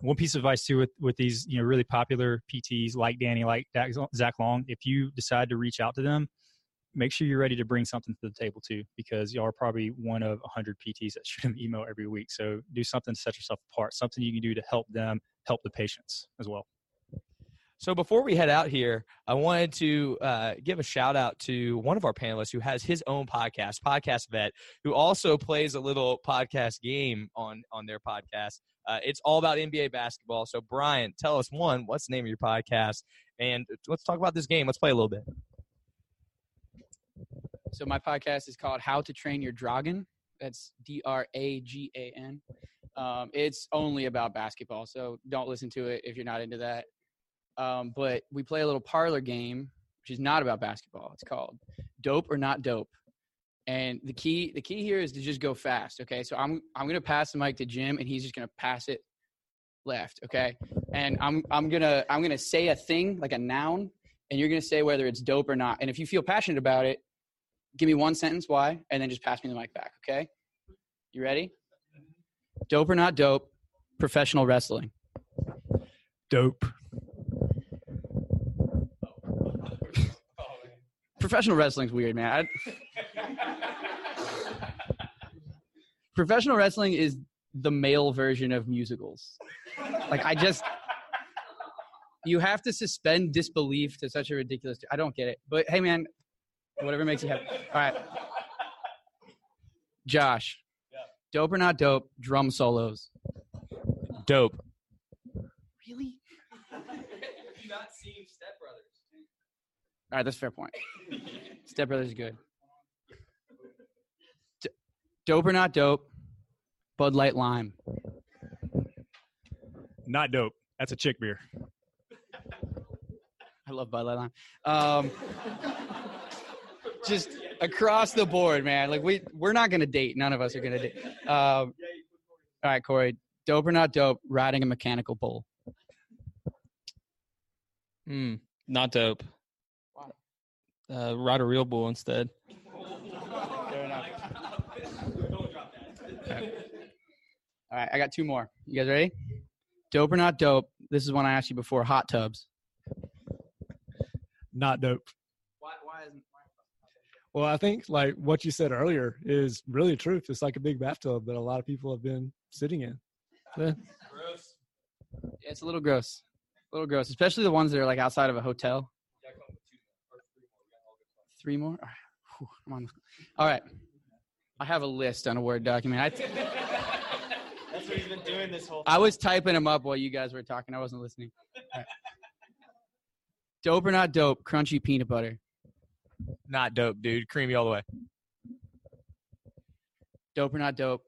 One piece of advice too with, with these, you know, really popular P Ts like Danny, like Zach Long, if you decide to reach out to them, make sure you're ready to bring something to the table too, because y'all are probably one of one hundred P Ts that shoot them email every week. So do something to set yourself apart, something you can do to help them, help the patients as well. So before we head out here, I wanted to uh, give a shout out to one of our panelists who has his own podcast, Podcast Vet, who also plays a little podcast game on, on their podcast. Uh, it's all about N B A basketball. So Brian, tell us, one, what's the name of your podcast? And let's talk about this game. Let's play a little bit. So my podcast is called How to Train Your Dragon. That's D R A G A N. Um, it's only about basketball, so don't listen to it if you're not into that. Um, but we play a little parlor game, which is not about basketball. It's called Dope or Not Dope. And the key, the key here is to just go fast. Okay. So I'm, I'm going to pass the mic to Jim, and he's just going to pass it left. Okay. And I'm, I'm going to, I'm going to say a thing like a noun, and you're going to say whether it's dope or not. And if you feel passionate about it, give me one sentence why, and then just pass me the mic back. Okay. You ready? Dope or not dope, professional wrestling. Dope. Professional wrestling's weird, man. I... Professional wrestling is the male version of musicals. Like, I just... You have to suspend disbelief to such a ridiculous... I don't get it. But, hey, man, whatever makes you happy. All right. Josh. Yeah. Dope or not dope, drum solos. Dope. Really? You've not seen Step Brothers. All right, that's a fair point. Step Brothers is good. D- dope or not dope, Bud Light Lime. Not dope. That's a chick beer. I love Bud Light Lime. Um, just across the board, man. Like, we, we're not going to date. None of us are going to date. Um, all right, Corey. Dope or not dope, riding a mechanical bull. Hmm. Not dope. Uh, ride a real bull instead. Fair enough. Don't drop that. All right. All right, I got two more. You guys ready? Dope or not dope? This is one I asked you before. Hot tubs. Not dope. Why? Why isn't? Well, I think like what you said earlier is really true. It's like a big bathtub that a lot of people have been sitting in. Yeah. Gross. Yeah, it's a little gross. A little gross, especially the ones that are like outside of a hotel. Three more? All right. All right. I have a list on a Word document. I t- That's what he's been doing this whole time. I was typing them up while you guys were talking. I wasn't listening. Right. Dope or not dope, crunchy peanut butter. Not dope, dude. Creamy all the way. Dope or not dope,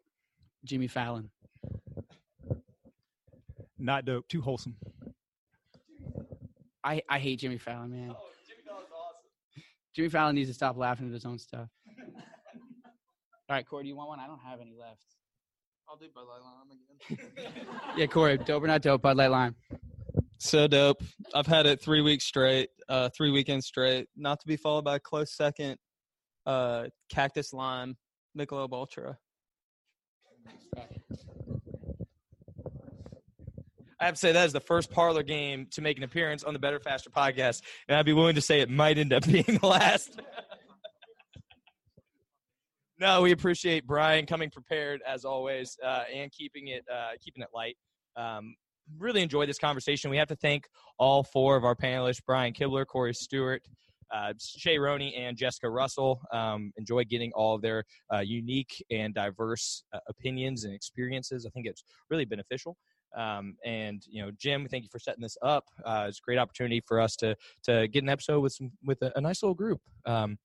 Jimmy Fallon. Not dope, too wholesome. I, I hate Jimmy Fallon, man. Oh, Jimmy Fallon's awesome. Jimmy Fallon needs to stop laughing at his own stuff. All right, Corey, do you want one? I don't have any left. I'll do Bud Light Lime again. Yeah, Corey, dope or not dope, Bud Light Lime. So dope. I've had it three weeks straight, uh, three weekends straight, not to be followed by a close second, uh, Cactus Lime, Michelob Ultra. I have to say that is the first parlor game to make an appearance on the Better Faster podcast, and I'd be willing to say it might end up being the last. No, we appreciate Brian coming prepared as always, uh, and keeping it uh, keeping it light. Um, really enjoyed this conversation. We have to thank all four of our panelists: Brian Kibler, Corey Stewart, uh, Shea Roney, and Jessica Russell. Um, enjoy getting all of their uh, unique and diverse uh, opinions and experiences. I think it's really beneficial. Um, and, you know, Jim, thank you for setting this up. Uh, it's a great opportunity for us to to get an episode with some with a, a nice little group. Um,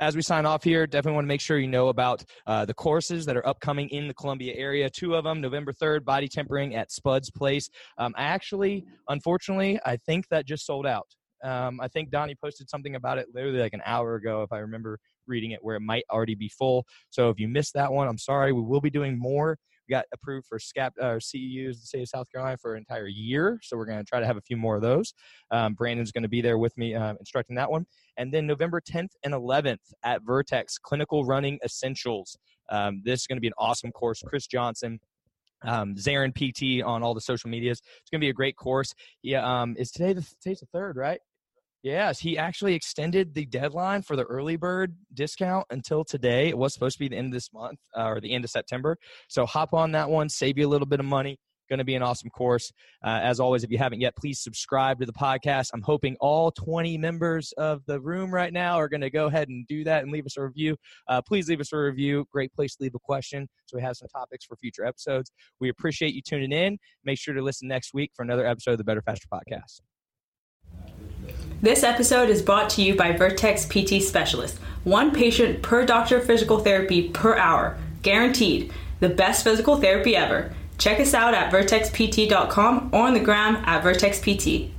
As we sign off here, definitely want to make sure you know about uh, the courses that are upcoming in the Columbia area. Two of them, November third, Body Tempering at Spud's Place. Um, I actually, unfortunately, I think that just sold out. Um, I think Donnie posted something about it literally like an hour ago, if I remember reading it, where it might already be full. So if you missed that one, I'm sorry. We will be doing more. We got approved for SCAP, uh, C E Us in the state of South Carolina for an entire year, so we're going to try to have a few more of those. Um, Brandon's going to be there with me uh, instructing that one. And then November tenth and eleventh at Vertex, Clinical Running Essentials. Um, this is going to be an awesome course. Chris Johnson, um, Zarin P T on all the social medias. It's going to be a great course. Yeah, um, is today the, today's the third, right? Yes, he actually extended the deadline for the early bird discount until today. It was supposed to be the end of this month uh, or the end of September. So hop on that one, save you a little bit of money. Going to be an awesome course. Uh, as always, if you haven't yet, please subscribe to the podcast. I'm hoping all twenty members of the room right now are going to go ahead and do that and leave us a review. Uh, please leave us a review. Great place to leave a question so we have some topics for future episodes. We appreciate you tuning in. Make sure to listen next week for another episode of the Better Faster Podcast. This episode is brought to you by Vertex P T Specialist. One patient per doctor physical therapy per hour. Guaranteed. The best physical therapy ever. Check us out at vertex p t dot com or on the gram at vertex p t.